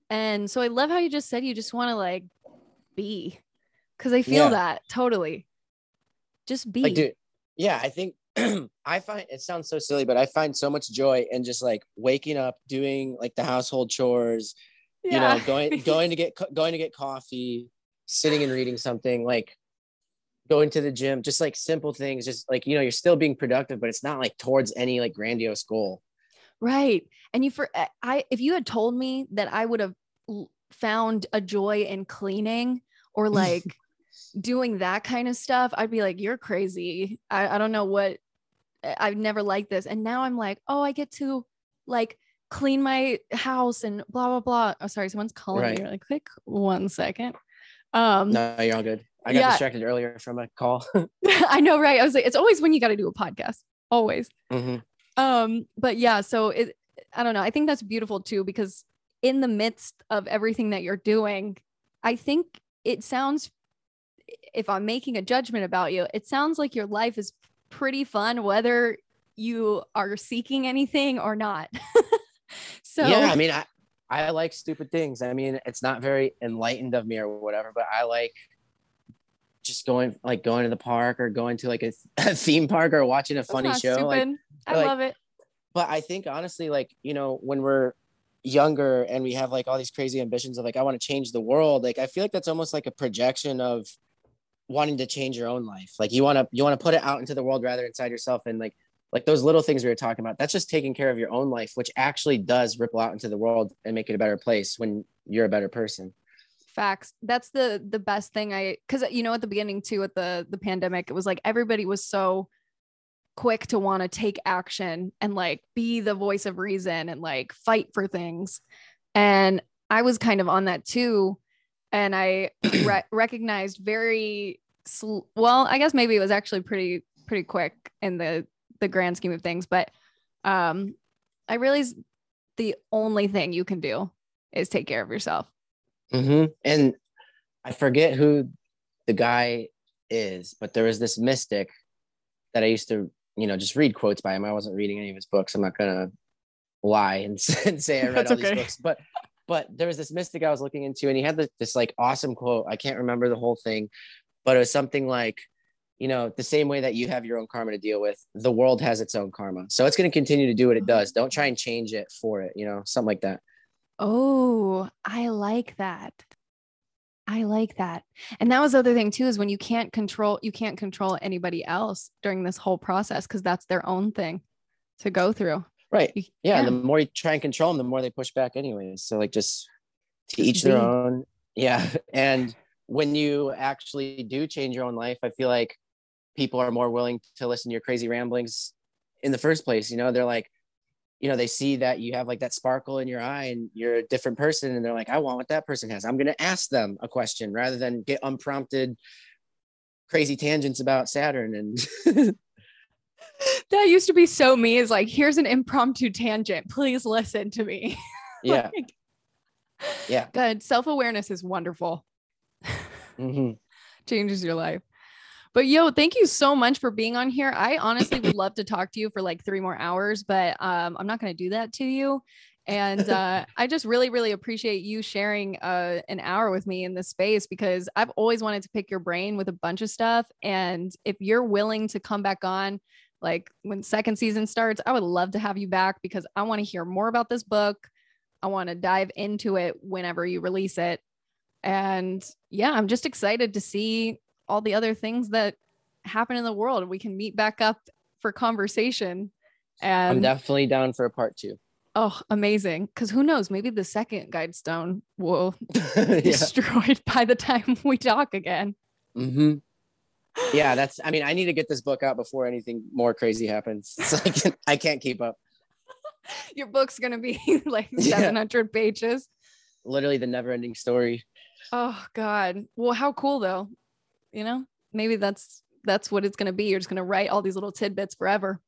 And so I love how you just said you just want to like be, because I feel that totally. Just be. Like, dude, yeah, I think I find it sounds so silly, but I find so much joy in just like waking up, doing like the household chores, you know, going to get coffee, sitting and reading something, like going to the gym, just like simple things, just like, you know, you're still being productive, but it's not like towards any like grandiose goal. Right. And if you had told me that I would have found a joy in cleaning or like doing that kind of stuff, I'd be like, you're crazy. I don't know what, I've never liked this. And now I'm like, oh, I get to like clean my house and blah, blah, blah. Oh, sorry. Someone's calling me really quick. 1 second. No, you're all good. I got distracted earlier from a call. I know. Right. I was like, it's always when you got to do a podcast, always. But yeah, so I don't know. I think that's beautiful too, because in the midst of everything that you're doing, I think it sounds, if I'm making a judgment about you, it sounds like your life is pretty fun, whether you are seeking anything or not. So yeah, I mean, I like stupid things. I mean, it's not very enlightened of me or whatever, but I like just going to the park or going to like a theme park or watching a funny show. Like, I love it. But I think honestly, like, you know, when we're younger and we have like all these crazy ambitions of like, I want to change the world. Like, I feel like that's almost like a projection of wanting to change your own life. Like you want to put it out into the world rather inside yourself. And like those little things we were talking about, that's just taking care of your own life, which actually does ripple out into the world and make it a better place when you're a better person. Facts. That's the best thing. Cause you know, at the beginning too, at the pandemic, it was like, everybody was so quick to want to take action and like be the voice of reason and like fight for things. And I was kind of on that too. And I recognized well, I guess maybe it was actually pretty quick in the grand scheme of things, but I realized the only thing you can do is take care of yourself. And I forget who the guy is, but there was this mystic that I used to, you know, just read quotes by him. I wasn't reading any of his books. I'm not going to lie and say I read all these books. But there was this mystic I was looking into, and he had this like awesome quote. I can't remember the whole thing, but it was something like, you know, the same way that you have your own karma to deal with, the world has its own karma. So it's going to continue to do what it does. Don't try and change it for it, you know, something like that. Oh, I like that. I like that. And that was the other thing too, is when you can't control anybody else during this whole process, because that's their own thing to go through. Right. Yeah. The more you try and control them, the more they push back anyways. So like just each their own. Yeah. And when you actually do change your own life, I feel like people are more willing to listen to your crazy ramblings in the first place. You know, they're like, you know, they see that you have like that sparkle in your eye and you're a different person. And they're like, I want what that person has. I'm going to ask them a question rather than get unprompted crazy tangents about Saturn. And that used to be so me, is like, here's an impromptu tangent. Please listen to me. Yeah. Like, yeah. Good. Self-awareness is wonderful. Mm-hmm. Changes your life. But yo, thank you so much for being on here. I honestly would love to talk to you for like 3 more hours, but I'm not going to do that to you. And I just really, really appreciate you sharing an hour with me in this space, because I've always wanted to pick your brain with a bunch of stuff. And if you're willing to come back on, like when second season starts, I would love to have you back, because I want to hear more about this book. I want to dive into it whenever you release it. And yeah, I'm just excited to see all the other things that happen in the world. We can meet back up for conversation. And I'm definitely down for a part 2. Oh, amazing. Because who knows, maybe the second Guidestone will be destroyed by the time we talk again. Mm-hmm. Yeah, I need to get this book out before anything more crazy happens. I can't keep up. Your book's going to be like 700 pages. Literally the never-ending story. Oh, God. Well, how cool, though. You know, maybe that's what it's going to be. You're just going to write all these little tidbits forever.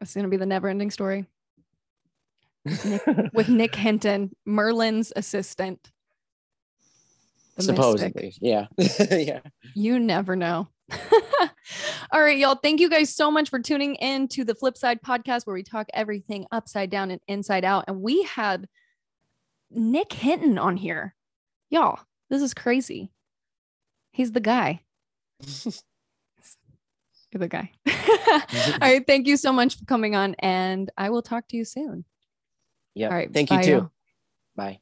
It's going to be the never-ending story. With Nick Hinton, Merlin's assistant. Supposedly. Yeah. Yeah. You never know. All right, y'all. Thank you guys so much for tuning in to the Flipside podcast, where we talk everything upside down and inside out. And we had Nick Hinton on here. Y'all, this is crazy. He's the guy. You're the guy. All right. Thank you so much for coming on, and I will talk to you soon. Yeah. All right. Thank you too. Y'all. Bye.